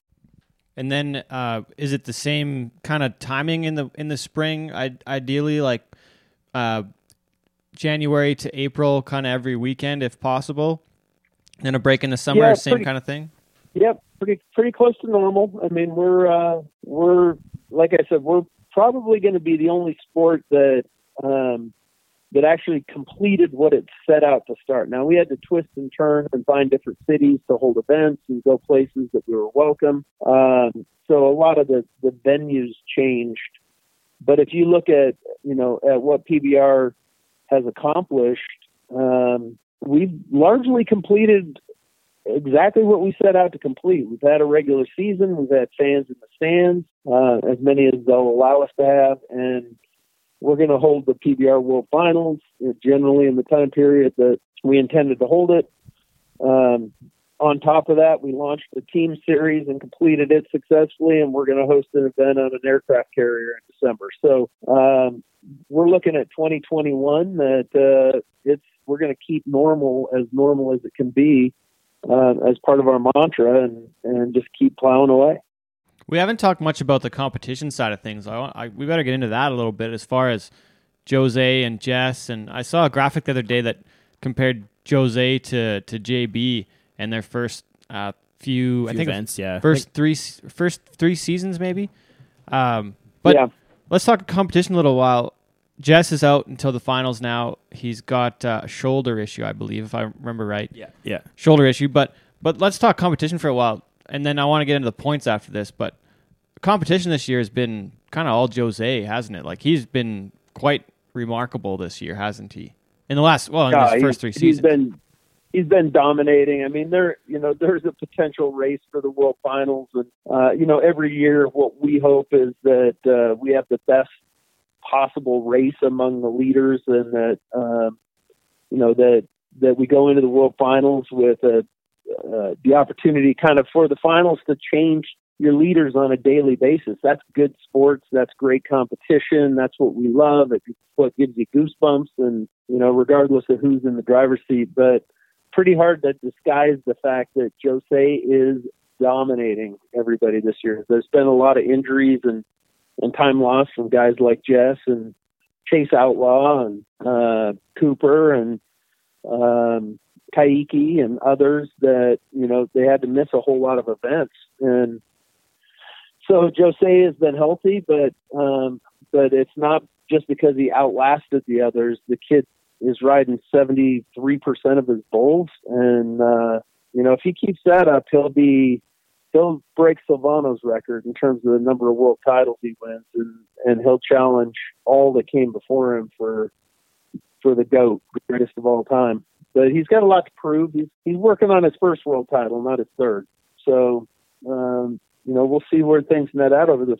And then uh, is it the same kind of timing in the in the spring? I, ideally, like uh, January to April, kind of every weekend if possible, and a break in the summer, yeah, same pretty, kind of thing? Yeah, pretty pretty close to normal. I mean, we're, uh, we're like I said, we're probably going to be the only sport that um, – that actually completed what it set out to start. Now, we had to twist and turn and find different cities to hold events and go places that we were welcome. Um, so a lot of the, the venues changed. But if you look at, you know, at what P B R has accomplished, um, we've largely completed exactly what we set out to complete. We've had a regular season. We've had fans in the stands, uh, as many as they'll allow us to have. And we're going to hold the P B R World Finals uh, generally in the time period that we intended to hold it. Um, on top of that, we launched the team series and completed it successfully, and we're going to host an event on an aircraft carrier in December. So um, we're looking at twenty twenty-one that uh, it's we're going to keep normal as normal as it can be uh, as part of our mantra, and, and just keep plowing away. We haven't talked much about the competition side of things. I, I, we better get into that a little bit as far as Jose and Jess. And I saw a graphic the other day that compared Jose to, to J B and their first uh, few, few I think events, yeah, first think... three first three seasons maybe. Um, but yeah. Let's talk competition a little while. Jess is out until the finals now. He's got uh, a shoulder issue, I believe, if I remember right. Yeah, yeah, shoulder issue. But but let's talk competition for a while. And then I want to get into the points after this, but competition this year has been kind of all Jose, hasn't it? Like, he's been quite remarkable this year, hasn't he? In the last, well, in uh, his first three seasons. He's been, he's been dominating. I mean, there, you know, there's a potential race for the World Finals. And, uh, you know, every year what we hope is that uh, we have the best possible race among the leaders, and that, um, you know, that, that we go into the World Finals with a, Uh, the opportunity kind of for the finals to change your leaders on a daily basis. That's good sports. That's great competition. That's what we love. It's what gives you goosebumps, and, you know, regardless of who's in the driver's seat. But pretty hard to disguise the fact that Jose is dominating everybody this year. There's been a lot of injuries and, and time lost from guys like Jess and Chase Outlaw and uh, Cooper and um Kaiki and others that, you know, they had to miss a whole lot of events. And so Jose has been healthy, but um, but it's not just because he outlasted the others. The kid is riding seventy-three percent of his bulls. And, uh, you know, if he keeps that up, he'll be, he'll break Silvano's record in terms of the number of world titles he wins. And, and he'll challenge all that came before him for, for the GOAT, greatest of all time. But he's got a lot to prove. He's, he's working on his first world title, not his third. So, um, you know, we'll see where things net out over the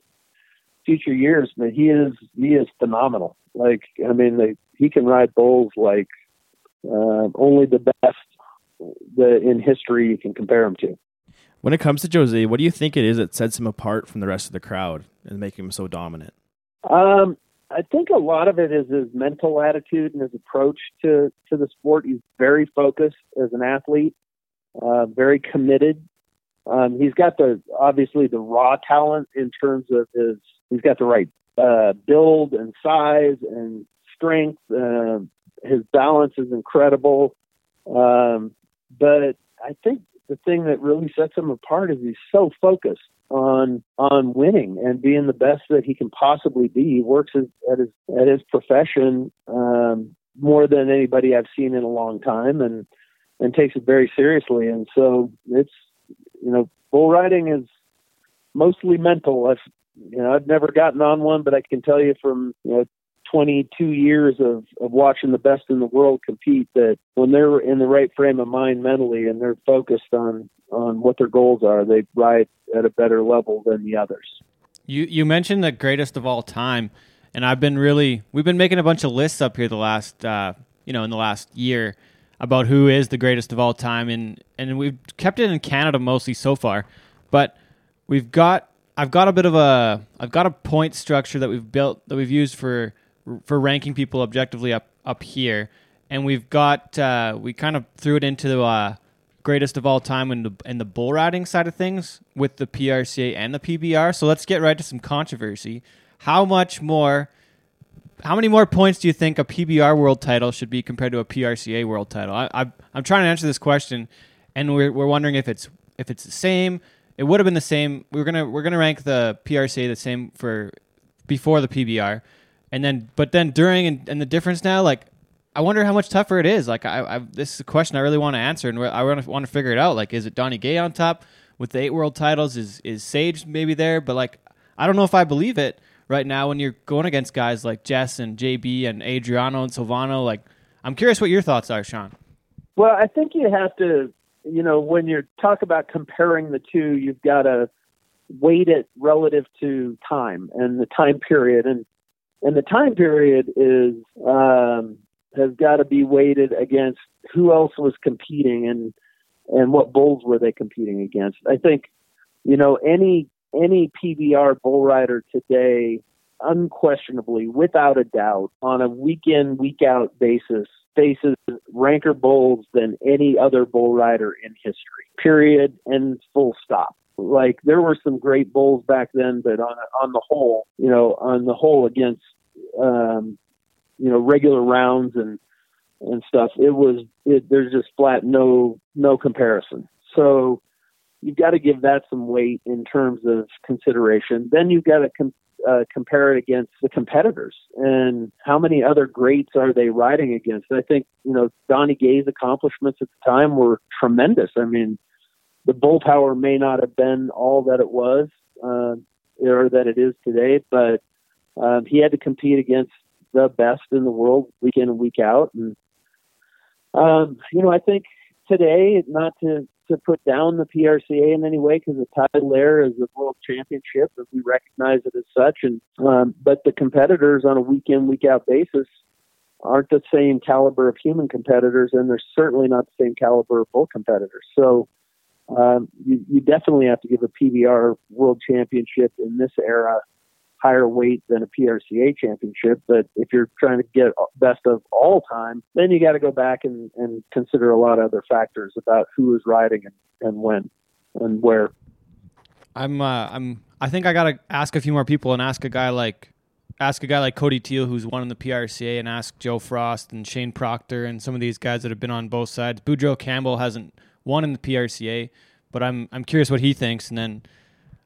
future years. But he is he is phenomenal. Like, I mean, they, he can ride bulls like uh, only the best that in history you can compare him to. When it comes to Jose, what do you think it is that sets him apart from the rest of the crowd and making him so dominant? Um. I think a lot of it is his mental attitude and his approach to, to the sport. He's very focused as an athlete, uh, very committed. Um, he's got the, obviously the raw talent in terms of his, he's got the right uh, build and size and strength. Uh, his balance is incredible. Um, but I think the thing that really sets him apart is he's so focused on on winning and being the best that he can possibly be. He works as, at his at his profession um, more than anybody I've seen in a long time, and and takes it very seriously. And so it's, you know, bull riding is mostly mental. I've you know I've never gotten on one, but I can tell you from you know twenty-two years of, of watching the best in the world compete that when they're in the right frame of mind mentally and they're focused on, on what their goals are, they ride at a better level than the others. You you mentioned the greatest of all time, and I've been really we've been making a bunch of lists up here the last uh, you know in the last year about who is the greatest of all time, and and we've kept it in Canada mostly so far, but we've got I've got a bit of a I've got a point structure that we've built that we've used for. for ranking people objectively up, up here. And we've got, uh, we kind of threw it into uh, greatest of all time in the, in the bull riding side of things with the P R C A and the P B R. So let's get right to some controversy. How much more, how many more points do you think a P B R world title should be compared to a P R C A world title? I, I, I'm trying to answer this question, and we're, we're wondering if it's, if it's the same. It would have been the same. We we're going to, we're going to rank the P R C A the same for before the P B R. And then, but then during and, and the difference now, like, I wonder how much tougher it is. Like, I, I this is a question I really want to answer, and I want to want to figure it out. Like, is it Donnie Gay on top with the eight world titles? Is is Sage maybe there? But like, I don't know if I believe it right now when you're going against guys like Jess and J B and Adriano and Silvano. Like, I'm curious what your thoughts are, Sean. Well, I think you have to, you know, when you talk about comparing the two, you've got to weight it relative to time and the time period and. And the time period is um, has got to be weighted against who else was competing and and what bulls were they competing against. I think, you know, any any P B R bull rider today, unquestionably, without a doubt, on a week in, week out basis, faces ranker bulls than any other bull rider in history. Period and full stop. Like, there were some great bulls back then, but on on the whole, you know, on the whole against, um, you know, regular rounds and and stuff, it was it, there's just flat no no comparison. So you've got to give that some weight in terms of consideration. Then you've got to com- uh, compare it against the competitors and how many other greats are they riding against. And I think, you know, Donnie Gay's accomplishments at the time were tremendous. I mean, the bull power may not have been all that it was uh, or that it is today, but um, he had to compete against the best in the world week in and week out. And, um, you know, I think today, not to, to put down the P R C A in any way, because the title there is the world championship, if we recognize it as such. And um, but the competitors on a week in, week out basis aren't the same caliber of human competitors, and they're certainly not the same caliber of bull competitors. So, Um, you, you definitely have to give a P B R World Championship in this era higher weight than a P R C A championship. But if you're trying to get best of all time, then you got to go back and, and consider a lot of other factors about who is riding and, and when and where. I'm, uh, I'm. I think I got to ask a few more people and ask a guy like, ask a guy like Cody Teal, who's won in the P R C A, and ask Joe Frost and Shane Proctor and some of these guys that have been on both sides. Boudreaux Campbell hasn't one in the P R C A, but I'm I'm curious what he thinks. And then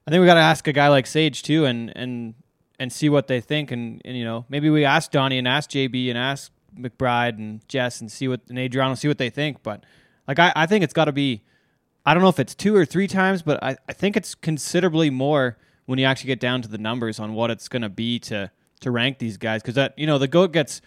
I think we got to ask a guy like Sage too, and and and see what they think. And, and you know, maybe we ask Donnie and ask J B and ask McBride and Jess and see what and Adriano see what they think. But like I, I think it's got to be, I don't know if it's two or three times, but I, I think it's considerably more when you actually get down to the numbers on what it's going to be to to rank these guys, because that, you know, the goat gets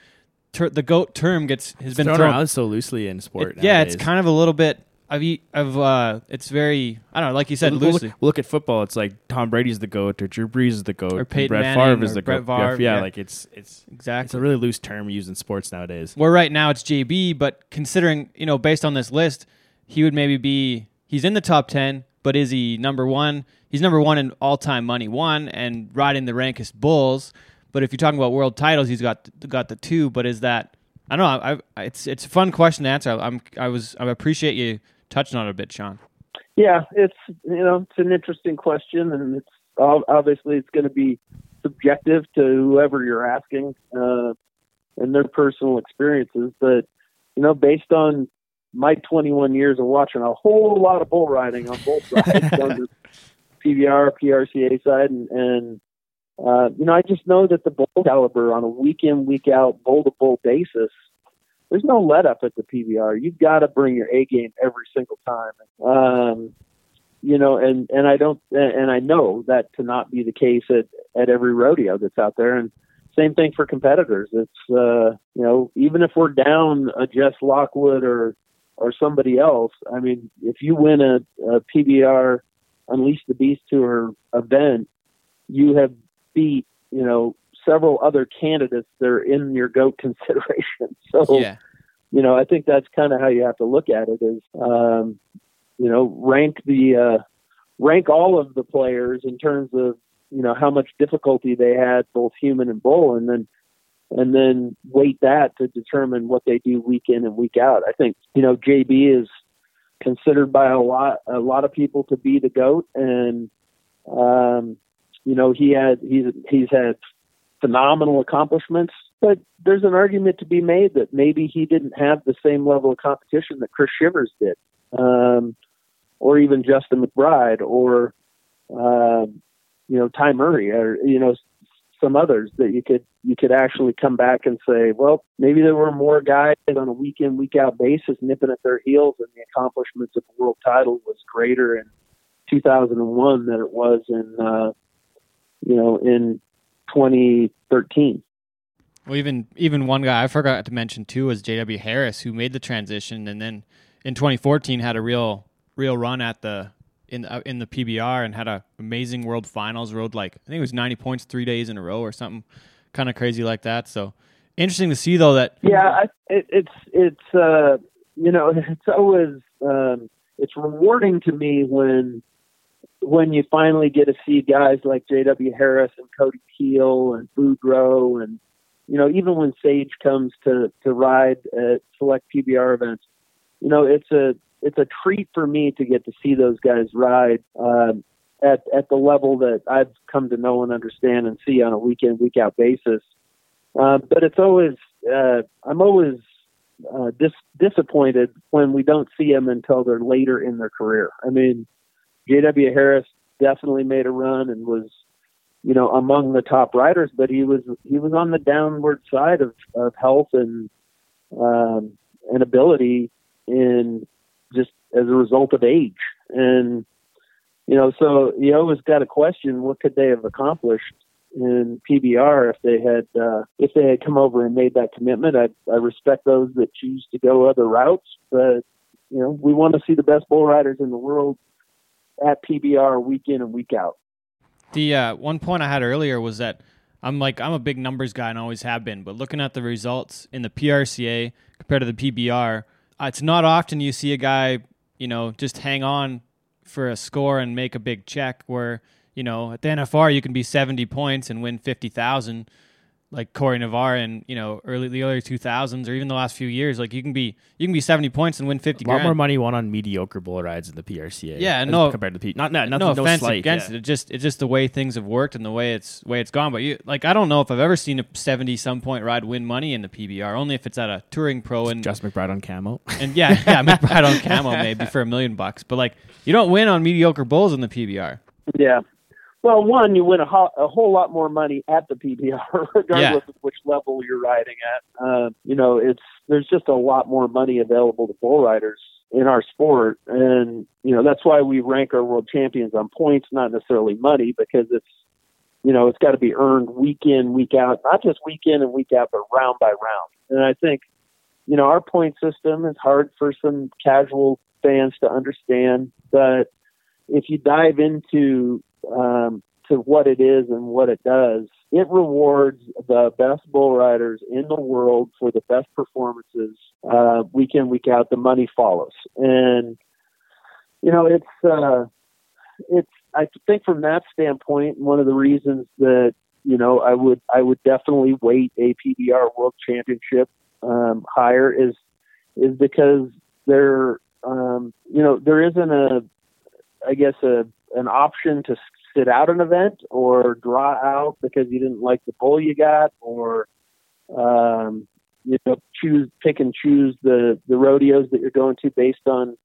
ter, the goat term gets has it's been thrown, thrown around so loosely in sport. It, yeah, it's kind of a little bit. I've, I've, uh, it's very, I don't know, like you said, look, loosely. Look, look at football. It's like Tom Brady's the GOAT, or Drew Brees is the GOAT, or Peyton Brett Manning, Favre is the GOAT. Yeah, yeah, like it's, it's, exactly. It's a really loose term used in sports nowadays. Well, right now it's J B, but considering, you know, based on this list, he would maybe be, he's in the top ten, but is he number one? He's number one in all-time money one and riding the rankest bulls. But if you're talking about world titles, he's got, got the two, but is that, I don't know. I, I, it's, it's a fun question to answer. I'm, I was, I appreciate you touching on it a bit, Sean. Yeah, it's, you know, it's an interesting question, and it's obviously it's going to be subjective to whoever you're asking uh, and their personal experiences. But, you know, based on my twenty-one years of watching a whole lot of bull riding on both sides, on the P B R, P R C A side, and, and uh, you know, I just know that the bull caliber on a week in, week out, bull to bull basis, there's no let up at the P B R. You've got to bring your A game every single time. Um, you know, and, and I don't, and I know that to not be the case at, at every rodeo that's out there. And same thing for competitors. It's, uh, you know, even if we're down a Jess Lockwood or, or somebody else, I mean, if you win a, a P B R Unleash the Beast Tour event, you have beat, you know, several other candidates that are in your GOAT consideration. So, yeah. you know, I think that's kind of how you have to look at it is, um, you know, rank the, uh, rank all of the players in terms of, you know, how much difficulty they had, both human and bull, and then, and then weight that to determine what they do week in and week out. I think, you know, J B is considered by a lot, a lot of people to be the GOAT. And, um, you know, he had, he's, he's had phenomenal accomplishments, but there's an argument to be made that maybe he didn't have the same level of competition that Chris Shivers did, um, or even Justin McBride, or uh, you know, Ty Murray, or you know, some others that you could you could actually come back and say, well, maybe there were more guys on a week in, week out basis nipping at their heels, and the accomplishments of the world title was greater in two thousand one than it was in uh, you know in twenty thirteen. Well, even even one guy I forgot to mention too was J W Harris, who made the transition and then in twenty fourteen had a real real run at the in the, uh, in the P B R and had an amazing World Finals. Rode like I think it was ninety points three days in a row or something kind of crazy like that. So interesting to see though that yeah, I, it, it's it's uh, you know it's always um, it's rewarding to me when. when you finally get to see guys like J W Harris and Cody Keel and Boudreaux, and, you know, even when Sage comes to, to ride at select P B R events, you know, it's a, it's a treat for me to get to see those guys ride um, at, at the level that I've come to know and understand and see on a week in, week out basis. Uh, but it's always, uh, I'm always uh, dis- disappointed when we don't see them until they're later in their career. I mean, J W Harris definitely made a run and was, you know, among the top riders, but he was he was on the downward side of, of health and um, and ability in just as a result of age. And, you know, so you always got to question what could they have accomplished in P B R if they had uh, if they had come over and made that commitment. I, I respect those that choose to go other routes, but, you know, we want to see the best bull riders in the world at P B R week in and week out. The uh, one point I had earlier was that I'm like, I'm a big numbers guy and always have been, but looking at the results in the P R C A compared to the P B R, uh, it's not often you see a guy, you know, just hang on for a score and make a big check where, you know, at the N F R you can be seventy points and win fifty thousand like Corey Navarre in, you know, early the early two thousands or even the last few years. Like you can be you can be seventy points and win fifty grand. A lot more money won on mediocre bull rides in the P R C A. Yeah, no compared to the P. Not, not nothing, no offense no slight, against yeah. it. It's just it's just the way things have worked and the way it's way it's gone. But you like I don't know if I've ever seen a seventy some point ride win money in the P B R. Only if it's at a touring pro and just McBride on camo. And yeah, yeah, McBride on camo maybe for a million bucks. But like you don't win on mediocre bulls in the P B R. Yeah. Well, one, you win a, ho- a whole lot more money at the P B R, regardless yeah. of which level you're riding at. Uh, you know, it's there's just a lot more money available to bull riders in our sport, and you know that's why we rank our world champions on points, not necessarily money, because it's you know it's got to be earned week in, week out, not just week in and week out, but round by round. And I think you know our point system is hard for some casual fans to understand, but if you dive into Um, to what it is and what it does, it rewards the best bull riders in the world for the best performances uh, week in, week out. The money follows, and you know it's uh, it's. I think from that standpoint, one of the reasons that you know I would I would definitely weight a P B R World Championship um, higher is is because there um, you know there isn't a I guess a an option to sit out an event or draw out because you didn't like the bull you got, or um, you know, choose pick and choose the, the rodeos that you're going to based on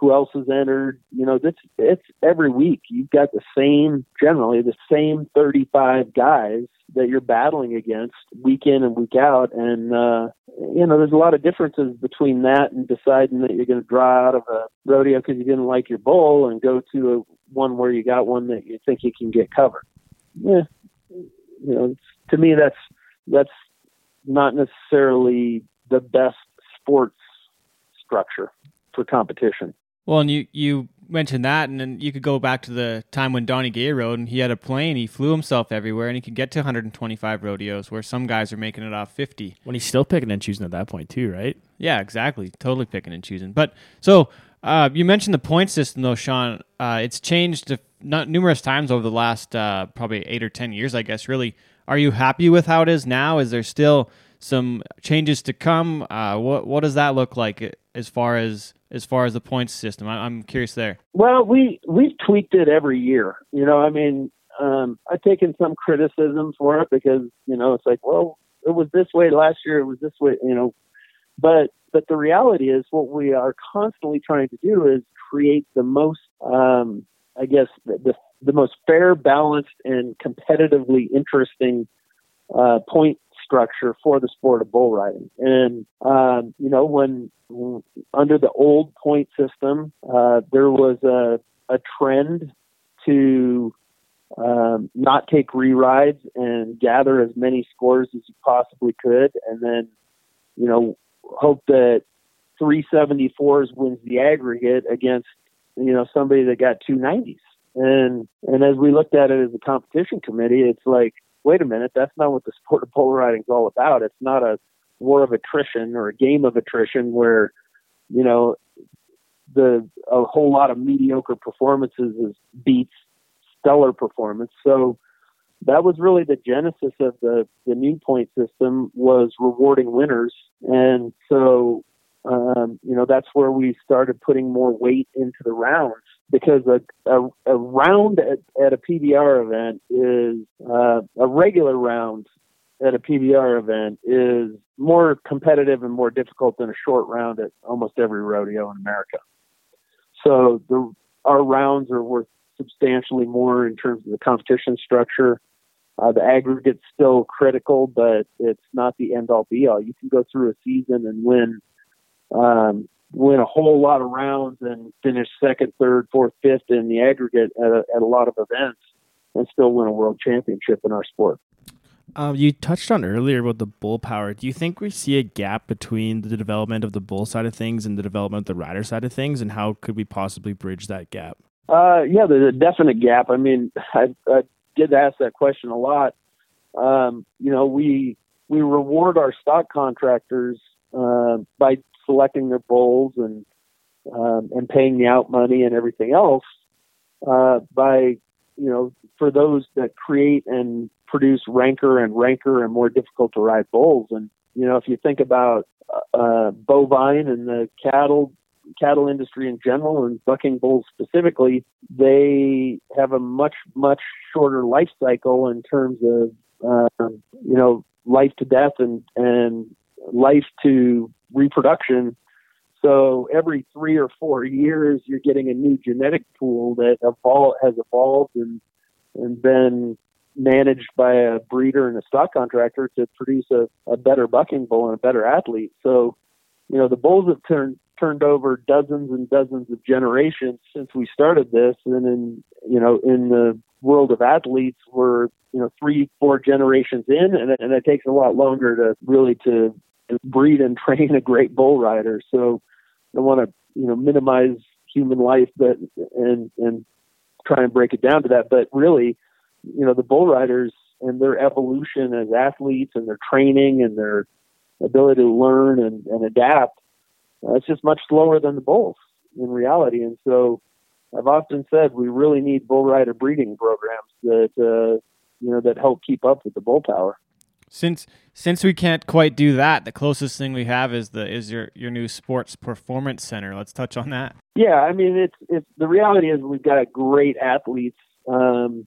who else has entered. You know, this it's every week you've got the same, generally the same thirty-five guys that you're battling against week in and week out. And, uh, you know, there's a lot of differences between that and deciding that you're going to draw out of a rodeo because you didn't like your bull and go to a, one where you got one that you think you can get covered. Yeah. You know, it's, to me, that's, that's not necessarily the best sports structure for competition. Well, and you, you mentioned that, and then you could go back to the time when Donnie Gay rode, and he had a plane. He flew himself everywhere, and he could get to one hundred twenty-five rodeos, where some guys are making it off fifty. When he's still picking and choosing at that point, too, right? Yeah, exactly. Totally picking and choosing. But so uh, you mentioned the point system, though, Sean. Uh, it's changed to not numerous times over the last uh, probably eight or ten years, I guess. Really, are you happy with how it is now? Is there still some changes to come? Uh, what what does that look like as far as as far as the points system? I, I'm curious there. Well, we we've tweaked it every year. You know, I mean, um, I've taken some criticism for it because, you know, it's like, well, it was this way last year, it was this way, you know. But but the reality is, what we are constantly trying to do is create the most, um, I guess, the, the the most fair, balanced, and competitively interesting uh, point structure for the sport of bull riding. And, um, you know, when under the old point system, uh, there was a, a trend to um, not take re-rides and gather as many scores as you possibly could. And then, you know, hope that three seventy-fours wins the aggregate against, you know, somebody that got two nineties. And, and as we looked at it as a competition committee, it's like, wait a minute, that's not what the sport of bull riding is all about. It's not a war of attrition or a game of attrition where, you know, the a whole lot of mediocre performances is beats stellar performance. So that was really the genesis of the, the new point system, was rewarding winners. And so, um, you know, that's where we started putting more weight into the rounds, because a, a, a round at, at a P B R event is uh, a regular round at a P B R event is more competitive and more difficult than a short round at almost every rodeo in America. So the, our rounds are worth substantially more in terms of the competition structure. Uh, the aggregate's still critical, but it's not the end-all be-all. You can go through a season and win um, win a whole lot of rounds and finish second, third, fourth, fifth in the aggregate at a, at a lot of events and still win a world championship in our sport. Um, you touched on earlier about the bull power. Do you think we see a gap between the development of the bull side of things and the development of the rider side of things, and how could we possibly bridge that gap? Uh, yeah, there's a definite gap. I mean, I, I did ask that question a lot. Um, you know, we, we reward our stock contractors uh, by selecting their bulls and um, and paying the out money and everything else uh, by, you know, for those that create and produce ranker and ranker and more difficult to ride bulls. And, you know, if you think about uh, bovine and the cattle cattle industry in general and bucking bulls specifically, they have a much, much shorter life cycle in terms of, uh, you know, life to death and, and life to reproduction. So every three or four years, you're getting a new genetic pool that evol- has evolved and and been managed by a breeder and a stock contractor to produce a, a better bucking bull and a better athlete. So, you know, the bulls have turned turned over dozens and dozens of generations since we started this, and in you know in the world of athletes, we're you know three, four generations in, and and it takes a lot longer to really to breed and train a great bull rider. So I want to, you know, minimize human life, but and and try and break it down to that. But really, you know, the bull riders and their evolution as athletes and their training and their ability to learn and, and adapt, uh, it's just much slower than the bulls in reality. And so I've often said we really need bull rider breeding programs that uh, you know that help keep up with the bull power. Since since we can't quite do that, the closest thing we have is the is your, your new sports performance center. Let's touch on that. Yeah, I mean, it's it's the reality is we've got great athletes um,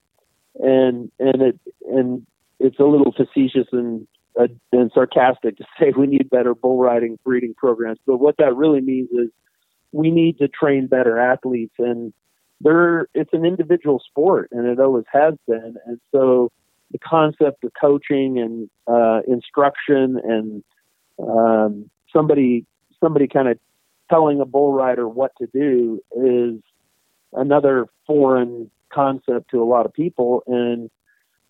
and and it and it's a little facetious and uh, and sarcastic to say we need better bull riding breeding programs. But what that really means is we need to train better athletes, and they're it's an individual sport, and it always has been. And so the concept of coaching and uh, instruction and um, somebody somebody kind of telling a bull rider what to do is another foreign concept to a lot of people. And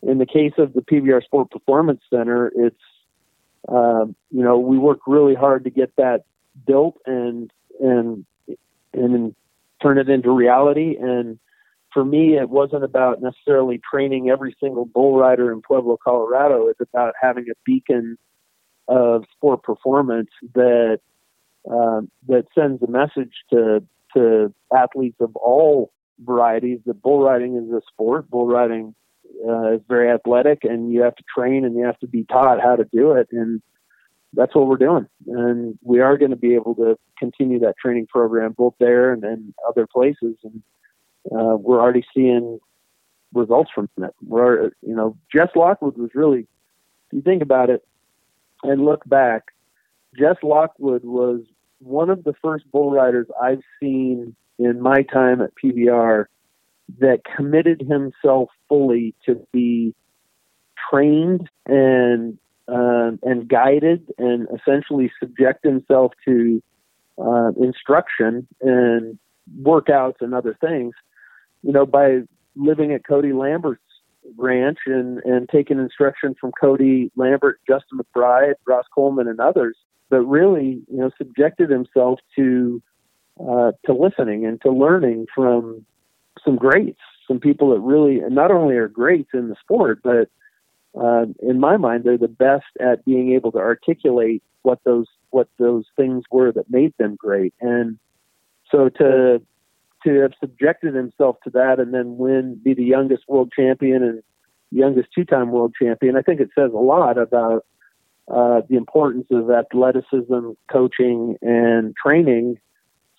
in the case of the P B R Sport Performance Center, it's, um, you know, we work really hard to get that built and, and, and turn it into reality. And for me, it wasn't about necessarily training every single bull rider in Pueblo, Colorado. It's about having a beacon of sport performance that, um, that sends a message to, to athletes of all varieties that bull riding is a sport. Bull riding uh, is very athletic, and you have to train and you have to be taught how to do it. And that's what we're doing. And we are going to be able to continue that training program both there and in other places. And uh, we're already seeing results from that. We're, you know, Jess Lockwood was really, if you think about it and look back, Jess Lockwood was one of the first bull riders I've seen in my time at P B R that committed himself fully to be trained and um, and guided and essentially subject himself to uh, instruction and workouts and other things, you know, by living at Cody Lambert's ranch and, and taking instruction from Cody Lambert, Justin McBride, Ross Coleman, and others. But really, you know, subjected himself to uh, to listening and to learning from some greats, some people that really not only are greats in the sport, but uh, in my mind, they're the best at being able to articulate what those what those things were that made them great. And so to to have subjected himself to that, and then win, be the youngest world champion and youngest two-time world champion, I think it says a lot about Uh, the importance of athleticism, coaching, and training.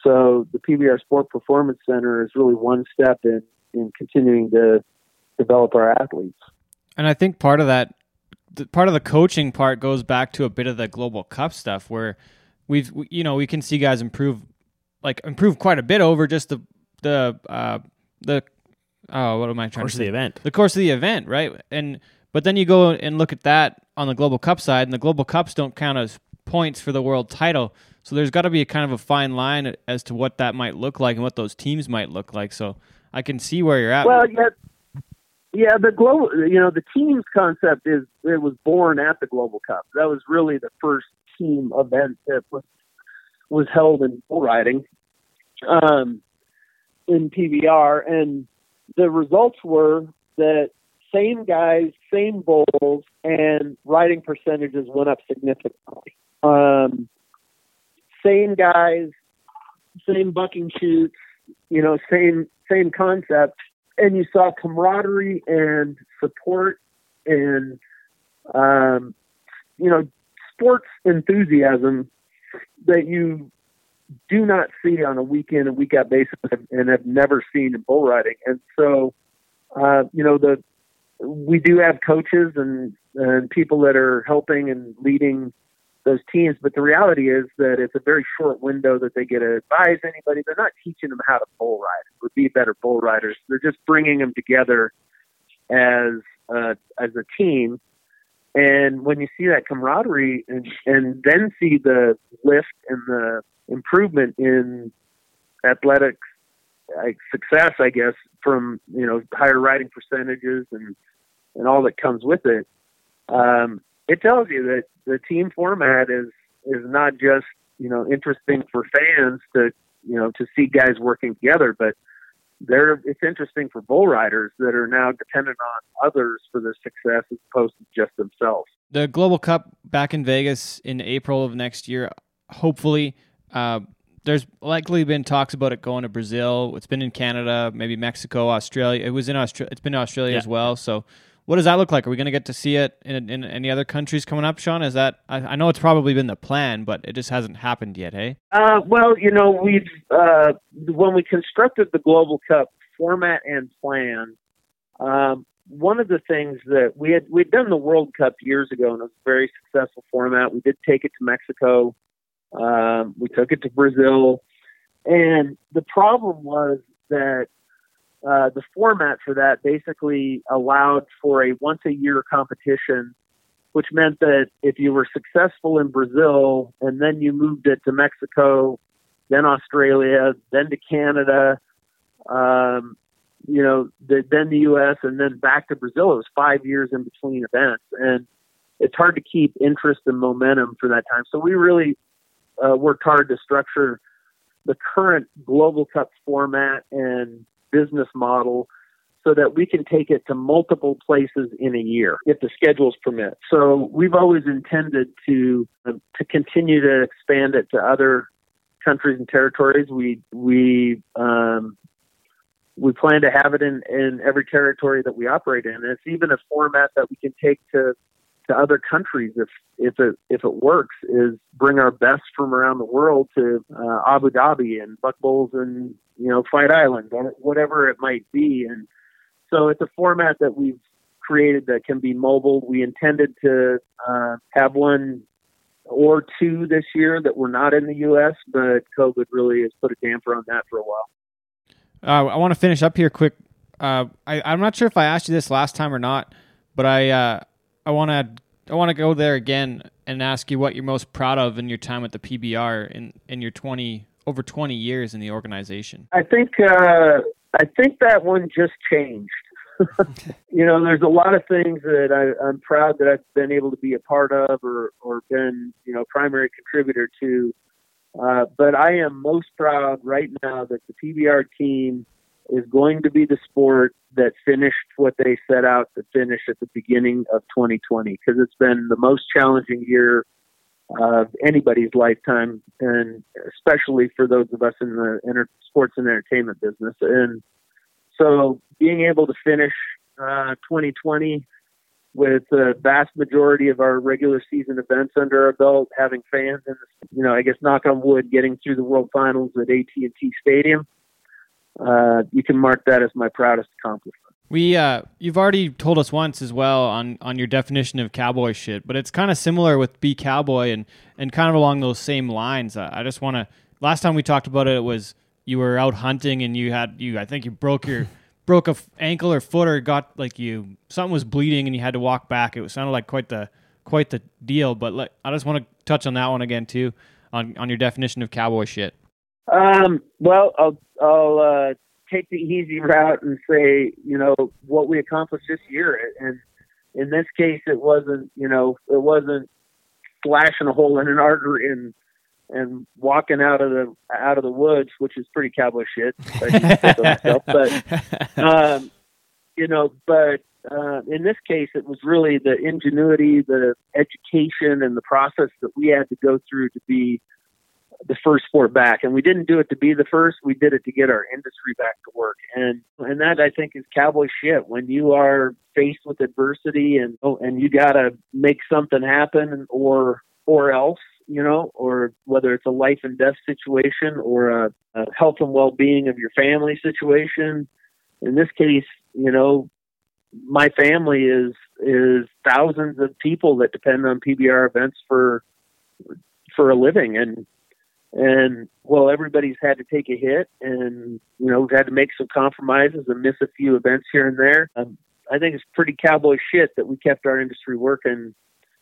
So the P B R Sport Performance Center is really one step in, in continuing to develop our athletes. And I think part of that, part of the coaching part goes back to a bit of the Global Cup stuff where we've, you know, we can see guys improve, like improve quite a bit over just the, the, uh, the, oh, what am I trying to say? The course of the event. The course of the event, right? And, but then you go and look at that on the Global Cup side, and the Global Cups don't count as points for the world title. So there's got to be a kind of a fine line as to what that might look like and what those teams might look like. So I can see where you're at. Well, yeah, yeah, the global, you know, the teams concept is it was born at the Global Cup. That was really the first team event that was, was held in bull riding um, in P B R, and the results were that same guys, same bulls, and riding percentages went up significantly. Um, same guys, same bucking shoots, you know, same same concept. And you saw camaraderie and support and, um, you know, sports enthusiasm that you do not see on a week-in and week-out basis and have never seen in bull riding. And so, uh, you know, the we do have coaches and, and people that are helping and leading those teams. But the reality is that it's a very short window that they get to advise anybody. They're not teaching them how to bull ride or be better bull riders. They're just bringing them together as a, as a team. And when you see that camaraderie and, and then see the lift and the improvement in athletics, like success, I guess, from, you know, higher riding percentages and, and all that comes with it. Um, it tells you that the team format is, is not just, you know, interesting for fans to, you know, to see guys working together, but they're, it's interesting for bull riders that are now dependent on others for their success as opposed to just themselves. The Global Cup back in Vegas in April of next year, hopefully, uh, there's likely been talks about it going to Brazil. It's been in Canada, maybe Mexico, Australia. It was in Australia. It's been in Australia yeah. as well. So, what does that look like? Are we going to get to see it in, in any other countries coming up, Sean? Is that I, I know it's probably been the plan, but it just hasn't happened yet. Hey. Uh, well, you know, we've uh, when we constructed the Global Cup format and plan, um, one of the things that we had, we'd done the World Cup years ago in a very successful format. We did take it to Mexico. Um, we took it to Brazil. And the problem was that uh, the format for that basically allowed for a once a year competition, which meant that if you were successful in Brazil and then you moved it to Mexico, then Australia, then to Canada, um, you know, the, then the U S and then back to Brazil, it was five years in between events. And it's hard to keep interest and momentum for that time. So we really uh, worked hard to structure the current Global Cup format and business model so that we can take it to multiple places in a year if the schedules permit. So we've always intended to uh, to continue to expand it to other countries and territories. We we um, we plan to have it in, in every territory that we operate in. And it's even a format that we can take to to other countries if if it if it works. Is bring our best from around the world to uh, Abu Dhabi and Buck Bowls and you know Fight Island or whatever it might be. And so it's a format that we've created that can be mobile. We intended to uh, have one or two this year that were not in the U S, but COVID really has put a damper on that for a while. Uh, I want to finish up here quick. Uh, I, I'm not sure if I asked you this last time or not, but I uh, I want to I want to go there again and ask you what you're most proud of in your time at the P B R in, in your twenty over twenty years in the organization. I think uh, I think that one just changed. You know, there's a lot of things that I, I'm proud that I've been able to be a part of or, or been, you know, primary contributor to. Uh, but I am most proud right now that the P B R team is going to be the sport that finished what they set out to finish at the beginning of twenty twenty, because it's been the most challenging year of anybody's lifetime, and especially for those of us in the inter- sports and entertainment business. And so being able to finish uh, twenty twenty with the vast majority of our regular season events under our belt, having fans, and, you know, I guess knock on wood, getting through the World Finals at A T and T Stadium, uh, you can mark that as my proudest accomplishment. We, uh, you've already told us once as well on, on your definition of cowboy shit, but it's kind of similar with Be Cowboy and, and kind of along those same lines. I, I just want to, last time we talked about it, it was you were out hunting and you had, you, I think you broke your, broke a f- ankle or foot or got like you, something was bleeding and you had to walk back. It sounded like quite the, quite the deal, but like, I just want to touch on that one again too, on, on your definition of cowboy shit. Um, well, I'll, I'll, uh, take the easy route and say, you know, what we accomplished this year. And in this case, it wasn't, you know, it wasn't slashing a hole in an artery and, and walking out of the, out of the woods, which is pretty cowboy shit. myself. But, um, you know, but, uh, in this case, it was really the ingenuity, the education, and the process that we had to go through to be the first sport back. And we didn't do it to be the first, we did it to get our industry back to work. And, and that I think is cowboy shit. When you are faced with adversity and, oh, and you gotta make something happen or, or else, you know, or whether it's a life and death situation or a, a health and well-being of your family situation. In this case, you know, my family is, is thousands of people that depend on P B R events for, for a living. And, And, well, everybody's had to take a hit and, you know, we've had to make some compromises and miss a few events here and there. Um, I think it's pretty cowboy shit that we kept our industry working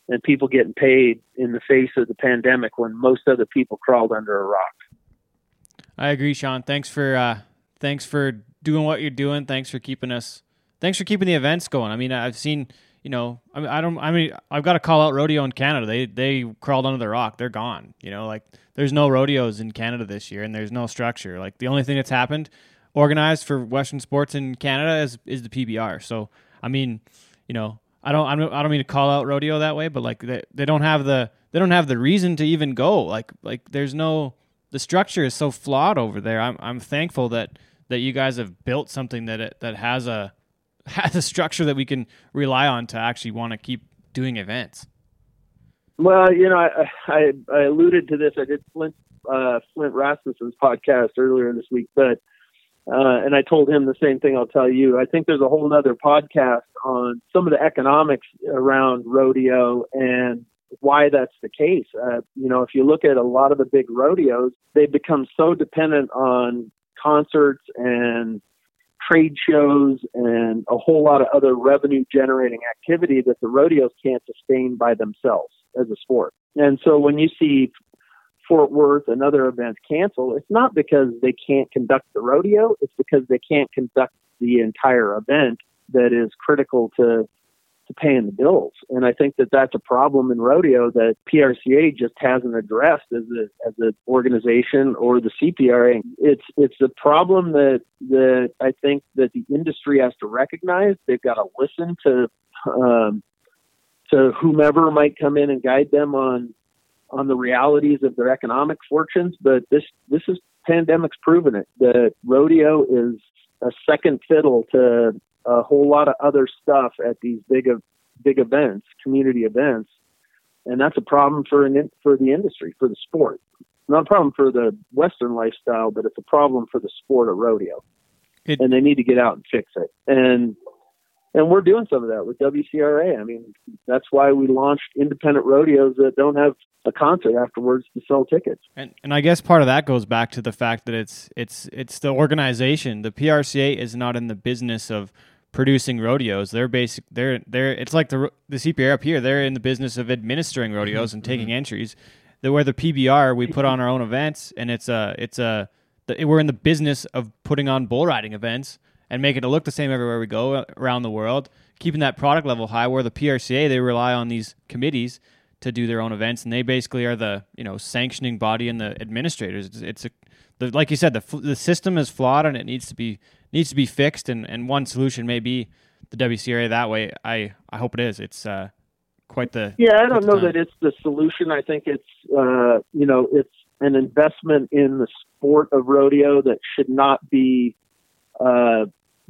and people getting paid in the face of the pandemic when most other people crawled under a rock. I agree, Sean. Thanks for, uh, thanks for doing what you're doing. Thanks for keeping us, thanks for keeping the events going. I mean, I've seen, you know, I mean, I don't, I mean, I've got to call out rodeo in Canada. They, they crawled under the rock. They're gone, you know, like there's no rodeos in Canada this year and there's no structure. Like the only thing that's happened organized for Western sports in Canada is, is the P B R. So, I mean, you know, I don't, I don't, I don't mean to call out rodeo that way, but like they, they don't have the, they don't have the reason to even go. Like, like there's no, the structure is so flawed over there. I'm, I'm thankful that, that you guys have built something that, it, that has a, has a structure that we can rely on to actually want to keep doing events. Well, you know, I, I, I alluded to this. I did Flint, uh, Flint Rasmussen's podcast earlier this week, but Uh, and I told him the same thing I'll tell you. I think there's a whole other podcast on some of the economics around rodeo and why that's the case. Uh, you know, if you look at a lot of the big rodeos, they become so dependent on concerts and trade shows and a whole lot of other revenue generating activity that the rodeos can't sustain by themselves as a sport. And so when you see Fort Worth and other events cancel, it's not because they can't conduct the rodeo, it's because they can't conduct the entire event that is critical to to paying the bills. And I think that that's a problem in rodeo that P R C A just hasn't addressed as a, as an organization or the C P R A. It's, it's a problem that, that I think that the industry has to recognize. They've got to listen to, um, to whomever might come in and guide them on, on the realities of their economic fortunes. But this, this is pandemic's proven it, that rodeo is a second fiddle to a whole lot of other stuff at these big, big events, community events. And that's a problem for an, for the industry, for the sport. It's not a problem for the Western lifestyle, but it's a problem for the sport of rodeo. It, and they need to get out and fix it. And, and we're doing some of that with W C R A. I mean, that's why we launched independent rodeos that don't have a concert afterwards to sell tickets. And and I guess part of that goes back to the fact that it's, it's, it's the organization. The P R C A is not in the business of producing rodeos. They're basic. They're they're. It's like the the C P R up here. They're in the business of administering rodeos and taking mm-hmm. entries. That where the P B R, we put on our own events, and it's a it's a the, we're in the business of putting on bull riding events and making it look the same everywhere we go around the world, keeping that product level high. Where the P R C A, they rely on these committees to do their own events, and they basically are the you know sanctioning body and the administrators. It's, it's a the, like you said, the the system is flawed and it needs to be. Needs to be fixed, and, and one solution may be the W C R A that way. I, I hope it is. It's uh, quite the yeah. I don't know that it's the solution. I think it's uh, you know it's an investment in the sport of rodeo that should not be uh,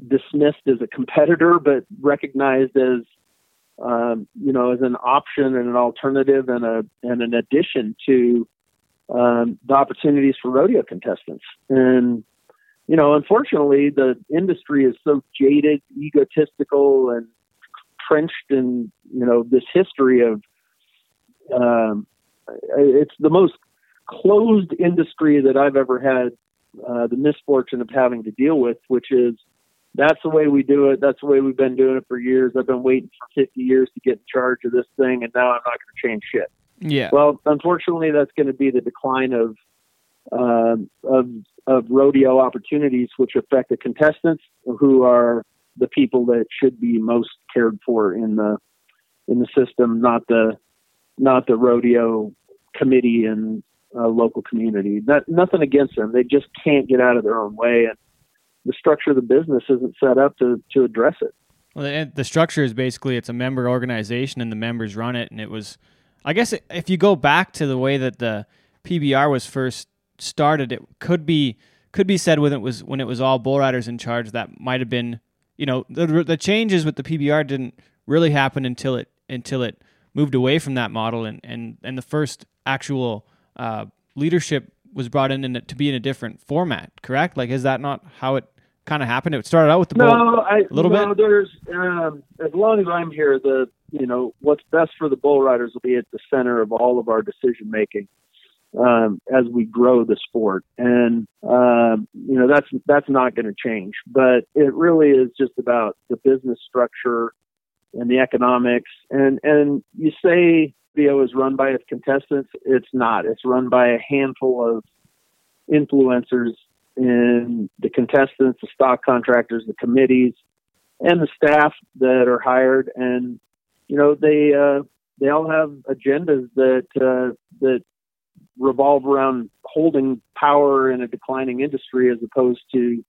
dismissed as a competitor, but recognized as um, you know as an option and an alternative and a and an addition to um, the opportunities for rodeo contestants. And you know, unfortunately, the industry is so jaded, egotistical, and trenched in, you know, this history of, um, it's the most closed industry that I've ever had uh, the misfortune of having to deal with, which is that's the way we do it. That's the way we've been doing it for years. I've been waiting for fifty years to get in charge of this thing, and now I'm not going to change shit. Yeah. Well, unfortunately, that's going to be the decline of, um, of, of rodeo opportunities, which affect the contestants, who are the people that should be most cared for in the in the system, not the not the rodeo committee and uh, local community. Not, nothing against them; they just can't get out of their own way, and the structure of the business isn't set up to to address it. Well, the structure is basically it's a member organization, and the members run it. And it was, I guess, if you go back to the way that the P B R was first started, it could be could be said when it was when it was all bull riders in charge. That might have been, you know, the the changes with the P B R didn't really happen until it until it moved away from that model, and and, and the first actual uh, leadership was brought in, in to be in a different format. Correct? Like, is that not how it kind of happened? It started out with the bull no, I, a little no, bit. There's um, as long as I'm here, the you know what's best for the bull riders will be at the center of all of our decision making. Um, as we grow the sport, and um, you know that's that's not going to change. But it really is just about the business structure and the economics. And and you say rodeo is run by its contestants. It's not. It's run by a handful of influencers in the contestants, the stock contractors, the committees, and the staff that are hired. And you know they uh, they all have agendas that uh, that. revolve around holding power in a declining industry as opposed to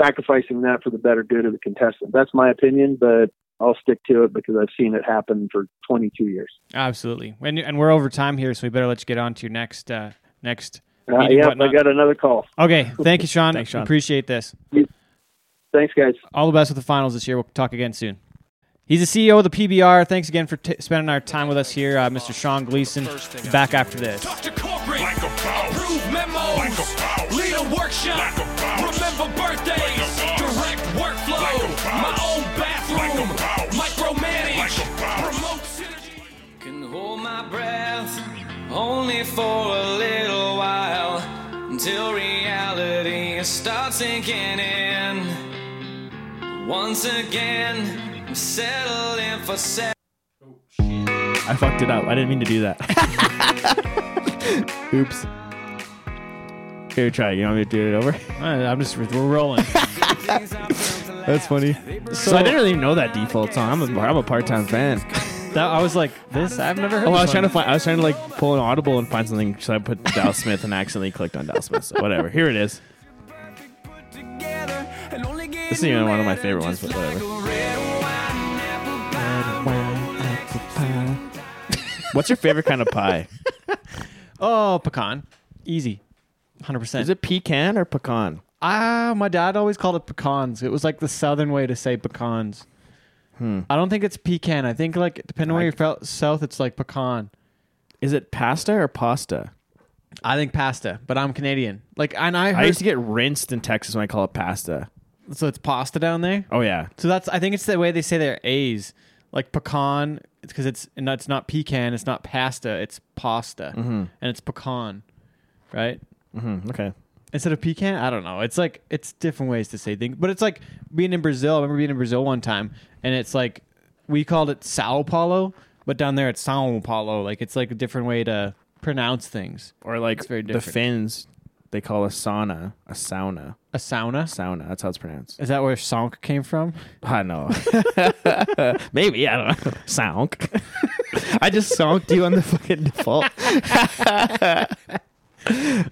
sacrificing that for the better good of the contestant. That's my opinion, but I'll stick to it because I've seen it happen for twenty-two years. Absolutely. And, and we're over time here, so we better let you get on to your next, uh, next uh, meeting. Yep, I got another call. Okay. Thank you, Sean. Thanks, Sean. Appreciate this. Thanks, guys. All the best with the finals this year. We'll talk again soon. He's the C E O of the P B R. Thanks again for t- spending our time with us here. Uh, Mister Sean Gleason, back after this. Talk to corporate. Like a boss. Approve memos. Like a boss. Lead a world. workshop. Like remember birthdays, like direct workflow, like my own bathroom, like micromanage, like remote synergy. Can hold my breath only for a little while until reality starts sinking in. Once again, I'm settling for sex. Oh, shit. I fucked it up. I didn't mean to do that. Oops. Here, try it. You want me to do it over? I'm just, we're rolling. That's funny. So, so I didn't really know that Default song. I'm a, I'm a part-time fan. That I was like, this, I've never heard. Oh, I was trying to find, I was trying to like pull an Audible and find something. So I put Dallas Smith and accidentally clicked on Dallas Smith. So whatever. Here it is. This isn't even one of my favorite ones, but whatever. What's your favorite kind of pie? Oh, pecan. Easy. one hundred percent. Is it pecan or pecan? Ah, my dad always called it pecans. It was like the southern way to say pecans. Hmm. I don't think it's pecan. I think like depending like, on where you're south, it's like pecan. Is it pasta or pasta? I think pasta, but I'm Canadian. Like, and I, heard, I used to get rinsed in Texas when I call it pasta. So it's pasta down there? Oh yeah. So that's I think it's the way they say their A's. Like pecan, because it's, it's not pecan, it's not pasta, it's pasta, mm-hmm. and it's pecan, right? Mm-hmm. Okay. Instead of pecan, I don't know. It's like, it's different ways to say things. But it's like being in Brazil. I remember being in Brazil one time, and it's like, we called it Sao Paulo, but down there it's São Paulo. Like, it's like a different way to pronounce things. Or like the Finns, they call a sauna a sauna. A sauna? Sauna. That's how it's pronounced. Is that where Sonk came from? I know. Maybe. I don't know. Sonk. I just sonked you on the fucking Default.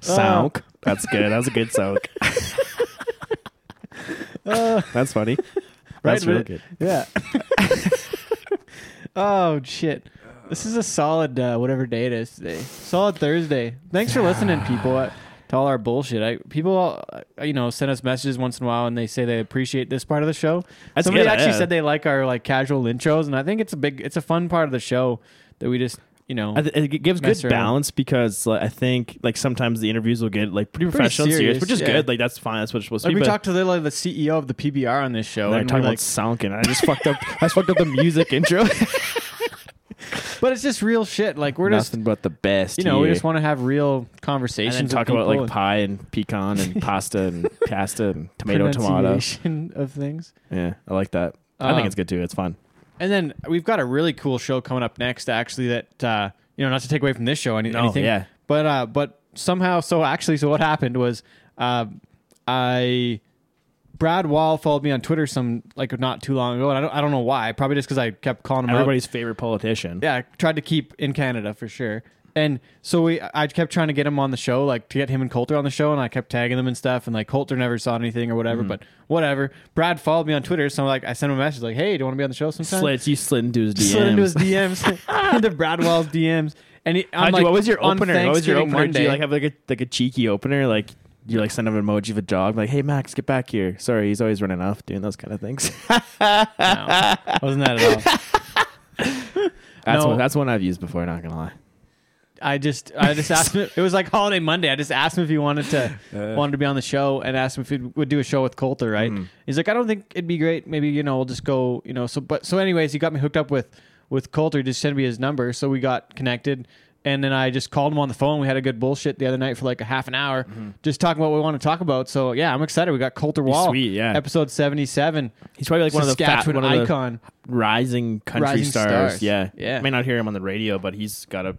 Sound. Oh. That's good. That was a good sound. uh, That's funny. That's right, really good. Yeah. Oh, shit. This is a solid, uh, whatever day it is today. Solid Thursday. Thanks for listening, people, uh, to all our bullshit. I, people, uh, you know, send us messages once in a while, and they say they appreciate this part of the show. That's Somebody good, actually yeah. said they like our like casual intros, and I think it's a big, it's a fun part of the show that we just... You know, it gives good around. balance because like, I think like sometimes the interviews will get like pretty, pretty professional, serious, and serious, which is yeah. good. Like that's fine. That's what it's supposed like, to be. We talked to the, like, the C E O of the P B R on this show, and, and talking like, about Soundkin. I just fucked up. I just fucked up the music intro. But it's just real shit. Like we're nothing just nothing but the best. You know, here. we just want to have real conversations and talk about like and pie and pecan and pasta and pasta and tomato tomato of things. Yeah, I like that. Um, I think it's good too. It's fun. And then we've got a really cool show coming up next, actually, that, uh, you know, not to take away from this show any, no, anything. Yeah. But uh, but somehow, so actually, so what happened was uh, I, Brad Wall followed me on Twitter some, like, not too long ago. And I don't, I don't know why. Probably just because I kept calling him Everybody's out. favorite politician. Yeah. I tried to keep in Canada for sure. And so we, I kept trying to get him on the show, like to get him and Colter on the show, and I kept tagging them and stuff, and like Colter never saw anything or whatever, mm. but whatever. Brad followed me on Twitter, so like I sent him a message like, "Hey, do you want to be on the show sometime?" Slid, you slid into his D Ms. Slid into his D Ms, into Brad Wall's D Ms. And he, I'm like, you, what was your opener? What was your opener? Monday, do you like have like a like a cheeky opener? Like you like send him an emoji of a dog, like, "Hey Max, get back here." Sorry, he's always running off doing those kind of things. No, wasn't that at all? That's no. one, that's one I've used before. Not gonna lie. I just, I just asked him. It was like Holiday Monday. I just asked him if he wanted to, uh, wanted to be on the show, and asked him if he would do a show with Colter. Right? Mm. He's like, I don't think it'd be great. Maybe you know, we'll just go. You know, so but so anyways, he got me hooked up with with Colter. He just sent me his number, so we got connected, and then I just called him on the phone. We had a good bullshit the other night for like a half an hour, mm-hmm. just talking about what we want to talk about. So yeah, I'm excited. We got Colter Wall, sweet, yeah. episode seventy-seven. He's probably like one of the fat, one of icon, the rising country rising stars. stars. Yeah, yeah. You may not hear him on the radio, but he's got a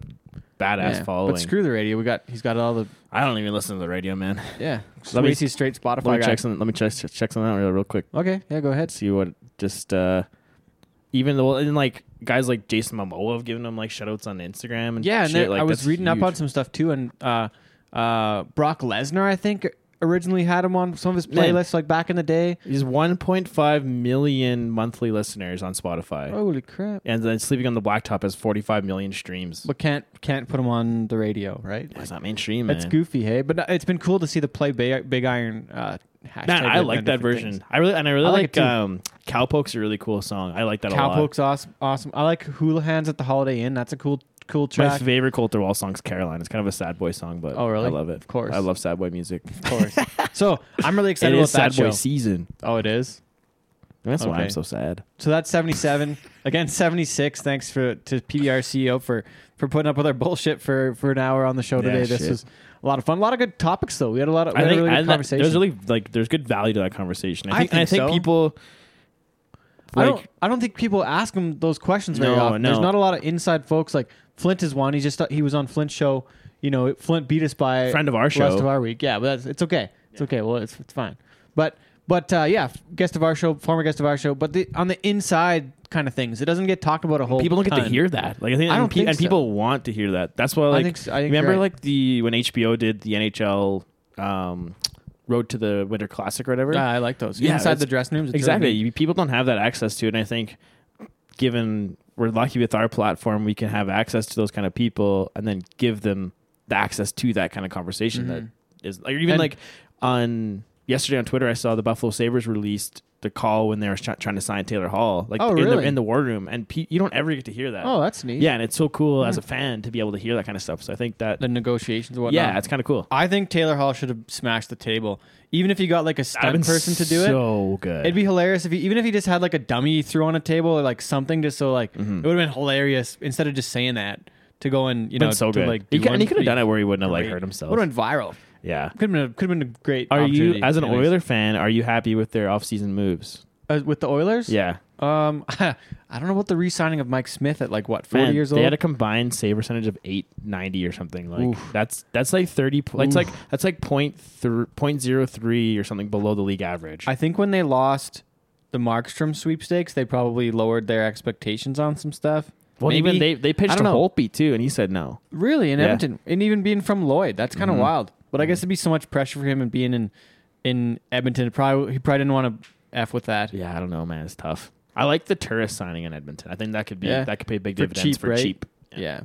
badass yeah, following. But screw the radio. We got he's got all the. I don't even listen to the radio, man. Yeah, let me see straight Spotify. Let me guy. check some. Let me check check something out real real quick. Okay, yeah, go ahead. See what just uh, even though and like guys like Jason Momoa have given him like shoutouts on Instagram and yeah, shit. and like, I was reading huge. up on some stuff too, and uh, uh, Brock Lesnar I think originally had him on some of his playlists yeah. like back in the day. He's one point five million monthly listeners on Spotify. Holy crap. And then Sleeping on the Blacktop has forty-five million streams. But can't can't put him on the radio, right? It's not mainstream, man. It's goofy, hey? But it's been cool to see the Play Big, big Iron uh, hashtag. Man, I like that version. Things. I really And I really I like, like um, Cowpoke's a really cool song. I like that Cowpoke's a lot. Cowpoke's awesome, awesome. I like Houlihan's at the Holiday Inn. That's a cool cool track. My favorite Colter Wall song is Caroline. It's kind of a sad boy song, but oh, really? I love it. Of course. I love sad boy music. Of course. So I'm really excited about that show. It is sad boy season. Oh, it is? That's okay. Why I'm so sad. So that's seventy-seven. Again, seventy-six. Thanks for to P B R C E O for, for putting up with our bullshit for, for an hour on the show today. Yeah, this shit. was a lot of fun. A lot of good topics, though. We had a lot of I think, really good conversation. There's really, like, there's good value to that conversation. I think, I think, I think so. people... Like, I don't. I don't think people ask him those questions very no, often. No. There's not a lot of inside folks. Like Flint is one. He just he was on Flint's show. You know, Flint beat us by friend of our show. Rest of our week. Yeah, but that's, it's okay. It's yeah. okay. Well, it's it's fine. But but uh, yeah, guest of our show, former guest of our show. But the, on the inside kind of things, it doesn't get talked about a whole. People don't ton. get to hear that. Like I think, I don't and, think and so. people want to hear that. That's why. Like I think so. I think remember like the when H B O did the N H L. Um, Road to the Winter Classic or whatever. Yeah, I like those. Yeah, inside the dressing rooms. Exactly. People don't have that access to it. And I think given we're lucky with our platform, we can have access to those kind of people and then give them the access to that kind of conversation. Mm-hmm. That is like, even and like on yesterday on Twitter, I saw the Buffalo Sabres released the call when they were trying to sign Taylor Hall, like oh, really? in, the, in the war room. And P- you don't ever get to hear that. Oh, that's neat. Yeah. And it's so cool mm-hmm. as a fan to be able to hear that kind of stuff. So I think that the negotiations and whatnot. Yeah. It's kind of cool. I think Taylor Hall should have smashed the table. Even if you got like a stunt person to do so it. So good. It'd be hilarious if you, even if he just had like a dummy he threw on a table or like something just so like, mm-hmm. it would have been hilarious inlanstead of just saying that to go and, you know, so to good. like, do he, one, and he could have done it where he wouldn't have like hurt himself. Would have been viral. Yeah, could have been a, could have been a great. Are you as an Oiler fan? Are you happy with their offseason moves? Uh, with the Oilers? Yeah. Um, I don't know about the re-signing of Mike Smith at like what forty Man, years they old. They had a combined save percentage of eight ninety or something like Oof. that's that's like thirty. Po- that's like that's like point three point zero three or something below the league average. I think when they lost the Markstrom sweepstakes, they probably lowered their expectations on some stuff. Well, Maybe. even they they pitched to Holtby too, and he said no. Really, in yeah. Edmonton, and even being from Lloyd, that's kind of mm-hmm. wild. But I guess it'd be so much pressure for him and being in, in Edmonton. Probably he probably didn't want to f with that. Yeah, I don't know, man. It's tough. I like the tourist signing in Edmonton. I think that could be yeah. that could pay big for dividends cheap, for right? cheap. Yeah. yeah.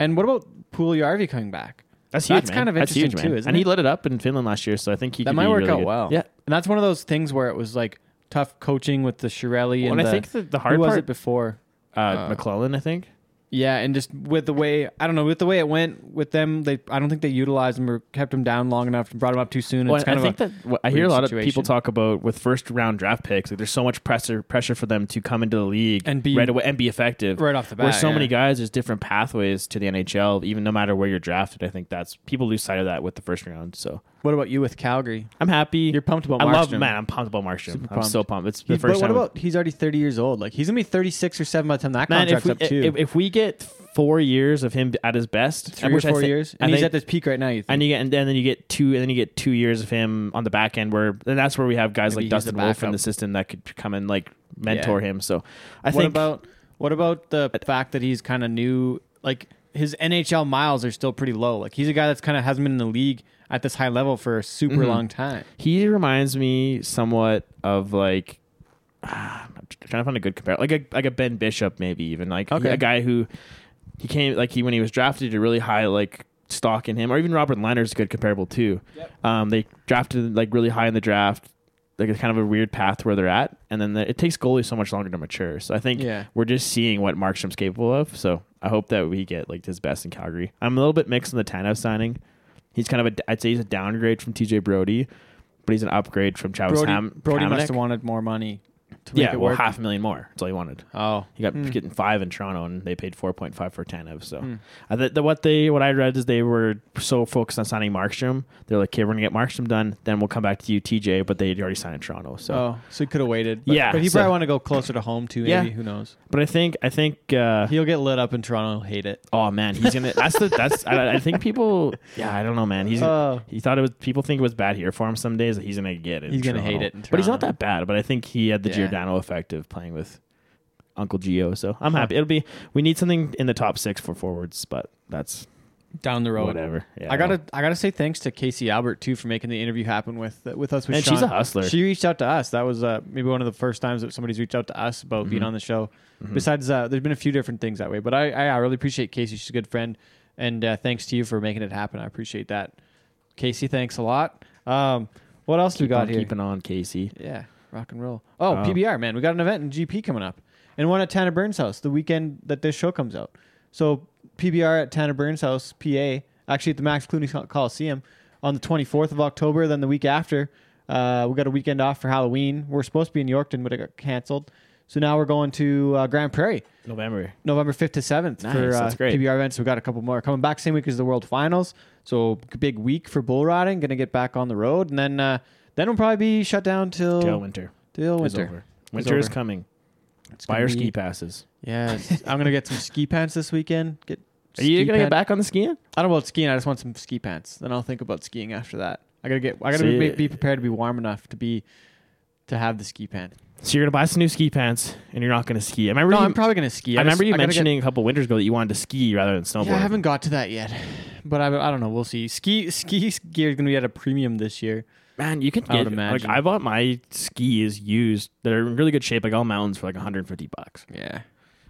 And what about Puljujarvi coming back? That's huge. That's man. kind of interesting huge, too, isn't and it? And he lit it up in Finland last year, so I think he that could might be work really out good. well. Yeah, and that's one of those things where it was like tough coaching with the Chiarelli well, and, and I the, think the, the hard who part was it before uh, uh, McClellan, I think. Yeah, and just with the way I don't know, with the way it went with them, they I don't think they utilized him or kept him down long enough and brought him up too soon. Well, it's kind I of think a that well, I hear a lot situation. of people talk about with first round draft picks, like there's so much pressure pressure for them to come into the league and be right away and be effective right off the bat. Where so yeah. many guys, there's different pathways to the N H L, even no matter where you're drafted. I think that's people lose sight of that with the first round. So what about you with Calgary? I'm happy. You're pumped about Markstrom. I love man. I'm pumped about Markstrom. I'm so pumped. It's the he, first. But what time about he's already thirty years old? Like he's gonna be thirty-six or seven by the time that man, contract's we, up too. If, if we get four years of him at his best, three or four th- years, and I he's think, at this peak right now. You think. And you get, and then you get two, and then you get two years of him on the back end, where and that's where we have guys Maybe like Dustin Wolf in the system that could come and like mentor yeah. him. So I what think about what about the uh, fact that he's kind of new, like his N H L miles are still pretty low. Like he's a guy that's kind of hasn't been in the league at this high level for a super mm-hmm. long time. He reminds me somewhat of like. Ah, I'm trying to find a good compare, like a like a Ben Bishop, maybe even like okay. a guy who he came like he when he was drafted a really high like stock in him, or even Robert Lehner's a good comparable too. Yep. Um, they drafted like really high in the draft, like it's kind of a weird path where they're at, and then the, it takes goalies so much longer to mature. So I think yeah. we're just seeing what Markstrom's capable of. So I hope that we get like his best in Calgary. I'm a little bit mixed on the Tanev signing. He's kind of a I'd say he's a downgrade from T J Brodie, but he's an upgrade from Travis Brody, Ham. Brodie must have wanted more money. Yeah, well, work. half a million more. That's all he wanted. Oh, he got mm. getting five in Toronto, and they paid four point five for Tanev. So, mm. I th- the, what they what I read is they were so focused on signing Markstrom, they're like, "Okay, we're gonna get Markstrom done, then we'll come back to you, T J." But they had already signed in Toronto, so oh, so he could have waited. But, yeah, but he so, probably want to go closer to home too. Maybe yeah. who knows? But I think I think uh, he'll get lit up in Toronto. He'll hate it. Oh man, he's gonna. that's the that's. I, I think people. Yeah, I don't know, man. He's uh, he thought it was. People think it was bad here for him. Some days that he's gonna get it. He's gonna hate it in Toronto. But he's not that bad. But I think he had the. Yeah. Giordano effective playing with Uncle Gio, so I'm happy. It'll be we need something in the top six for forwards, but that's down the road. Whatever. Yeah, I gotta I gotta say thanks to Casey Albert too for making the interview happen with with us. With and Sean. She's a hustler. She reached out to us. That was uh, maybe one of the first times that somebody's reached out to us about mm-hmm. being on the show. Mm-hmm. Besides, uh, there's been a few different things that way, but I I, I really appreciate Casey. She's a good friend, and uh, thanks to you for making it happen. I appreciate that, Casey. Thanks a lot. Um, what else do we got here? Keeping on, Casey. Yeah. Rock and roll. Oh, um, P B R, man. We got an event in G P coming up. And one at Tanner Burns' house the weekend that this show comes out. So P B R at Tanner Burns' house, P A, actually at the Max Clooney Coliseum on the twenty-fourth of October. Then the week after, uh, we got a weekend off for Halloween. We're supposed to be in Yorkton, but it got canceled. So now we're going to uh, Grand Prairie. November. November fifth to seventh nice, for uh, P B R events. We've got a couple more coming back. Same week as the World Finals. So big week for bull riding. Going to get back on the road. And then uh, then we'll probably be shut down till... Till winter. Till winter. It's over. Winter is coming. It's Buy your be... ski passes. Yes. I'm going to get some ski pants this weekend. Get Are you going to get back on the skiing? I don't know about skiing. I just want some ski pants. Then I'll think about skiing after that. I got to get. I got to so be, be prepared to be warm enough to be to have the ski pants. So you're going to buy some new ski pants, and you're not going to ski. I remember no, you, I'm probably going to ski. I, I just, remember you I mentioning get, a couple winters ago that you wanted to ski rather than snowboard. Yeah, I haven't got to that yet, but I, I don't know. We'll see. Ski ski gear is going to be at a premium this year. Man, you can I get... Like, I bought my skis used that are in really good shape, like all mountains, for like one hundred fifty bucks. Yeah.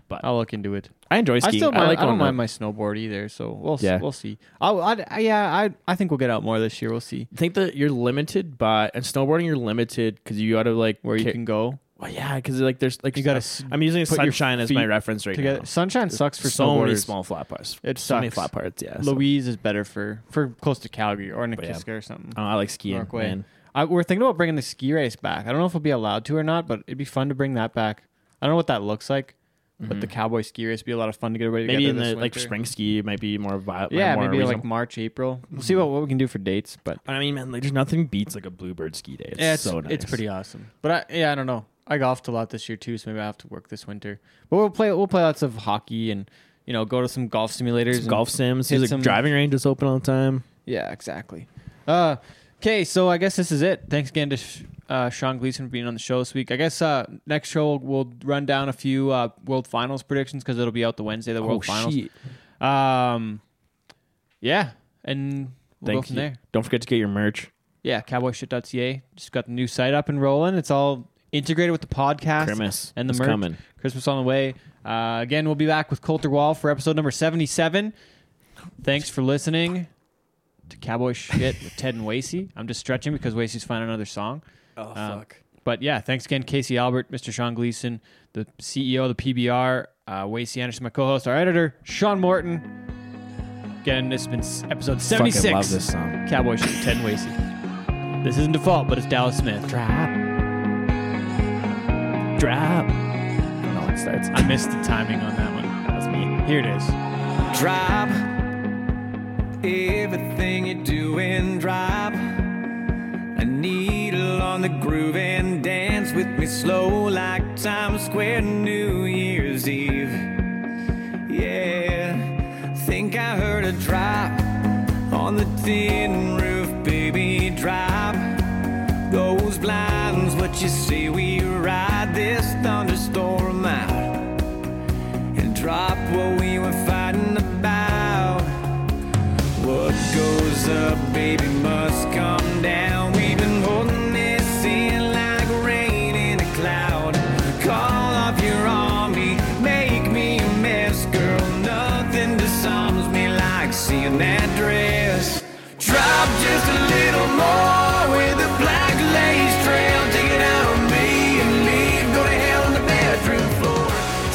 But I'll look into it. I enjoy skiing. I, still I, mind, like I don't mind up. my snowboard either, so we'll yeah. s- we'll see. I'll, I yeah, I I think we'll get out more this year. We'll see. I think that you're limited by... And snowboarding, you're limited because you got to like... Where you ca- can go. Well, yeah, because like there's... like you gotta s- I'm using Sunshine as my reference right together. now. Sunshine sucks for snowboarders. So many small flat parts. It sucks. So many flat parts, yeah. Louise so. is better for, for close to Calgary or Nikiska yeah. or something. Oh, I like skiing, man. I, we're thinking about bringing the ski race back. I don't know if we'll be allowed to or not, but it'd be fun to bring that back. I don't know what that looks like. But mm-hmm. the Cowboy ski race would be a lot of fun to get away together. Maybe in this the winter. Like spring ski might be more viable. Yeah, more maybe reasonable. Like March, April. We'll mm-hmm. see what, what we can do for dates. But I mean, man, like, there's nothing beats like a bluebird ski day. It's, yeah, it's so nice. It's pretty awesome. But I, yeah, I don't know. I golfed a lot this year too, so maybe I have to work this winter. But we'll play. We'll play lots of hockey and you know go to some golf simulators, some and golf sims. There's a driving range is open all the time. Yeah, exactly. Uh, okay, so I guess this is it. Thanks again to. Sh- Uh, Sean Gleason for being on the show this week. I guess uh, next show we'll run down a few uh, World Finals predictions because it'll be out the Wednesday of the World oh, Finals. Shit. Um, yeah, and we'll Thank go from you. there. Don't forget to get your merch. Yeah, cowboy shit dot c a. Just got the new site up and rolling. It's all integrated with the podcast Christmas. and the it's merch. Coming. Christmas on the way. Uh, again, we'll be back with Colter Wall for episode number seventy-seven. Thanks for listening to Cowboy Shit with Ted and Wasey. I'm just stretching because Wasey's finding another song. Oh, um, fuck. But yeah, thanks again, Casey Albert, Mister Sean Gleason, the C E O of the P B R, uh, Wasey Anderson, my co-host, our editor, Sean Morton. Again, this has been episode seventy-six. Fucking love this song. Cowboy Shit, Ted and Wasey. This isn't Default, but it's Dallas Smith. Drop. Drop. No, it starts. I missed the timing on that one. That was me. Here it is. Drop. Everything you're doing, drop. I need on the groove and dance with me slow like Times Square New Year's Eve. Yeah, think I heard a drop on the tin roof, baby, drop. Those blinds, what you say we ride this thunderstorm out and drop what we were fighting about. What goes up, baby, must come down. We've been holding in that dress. Drop just a little more with a black lace trail. Take it out on me and leave. Go to hell on the bedroom floor.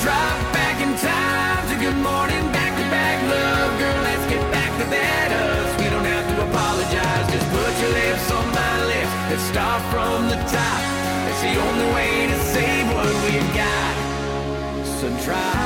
Drop back in time to good morning, back to back love. Girl, let's get back to that us. We don't have to apologize. Just put your lips on my lips. Let's start from the top. It's the only way to save what we've got. So try.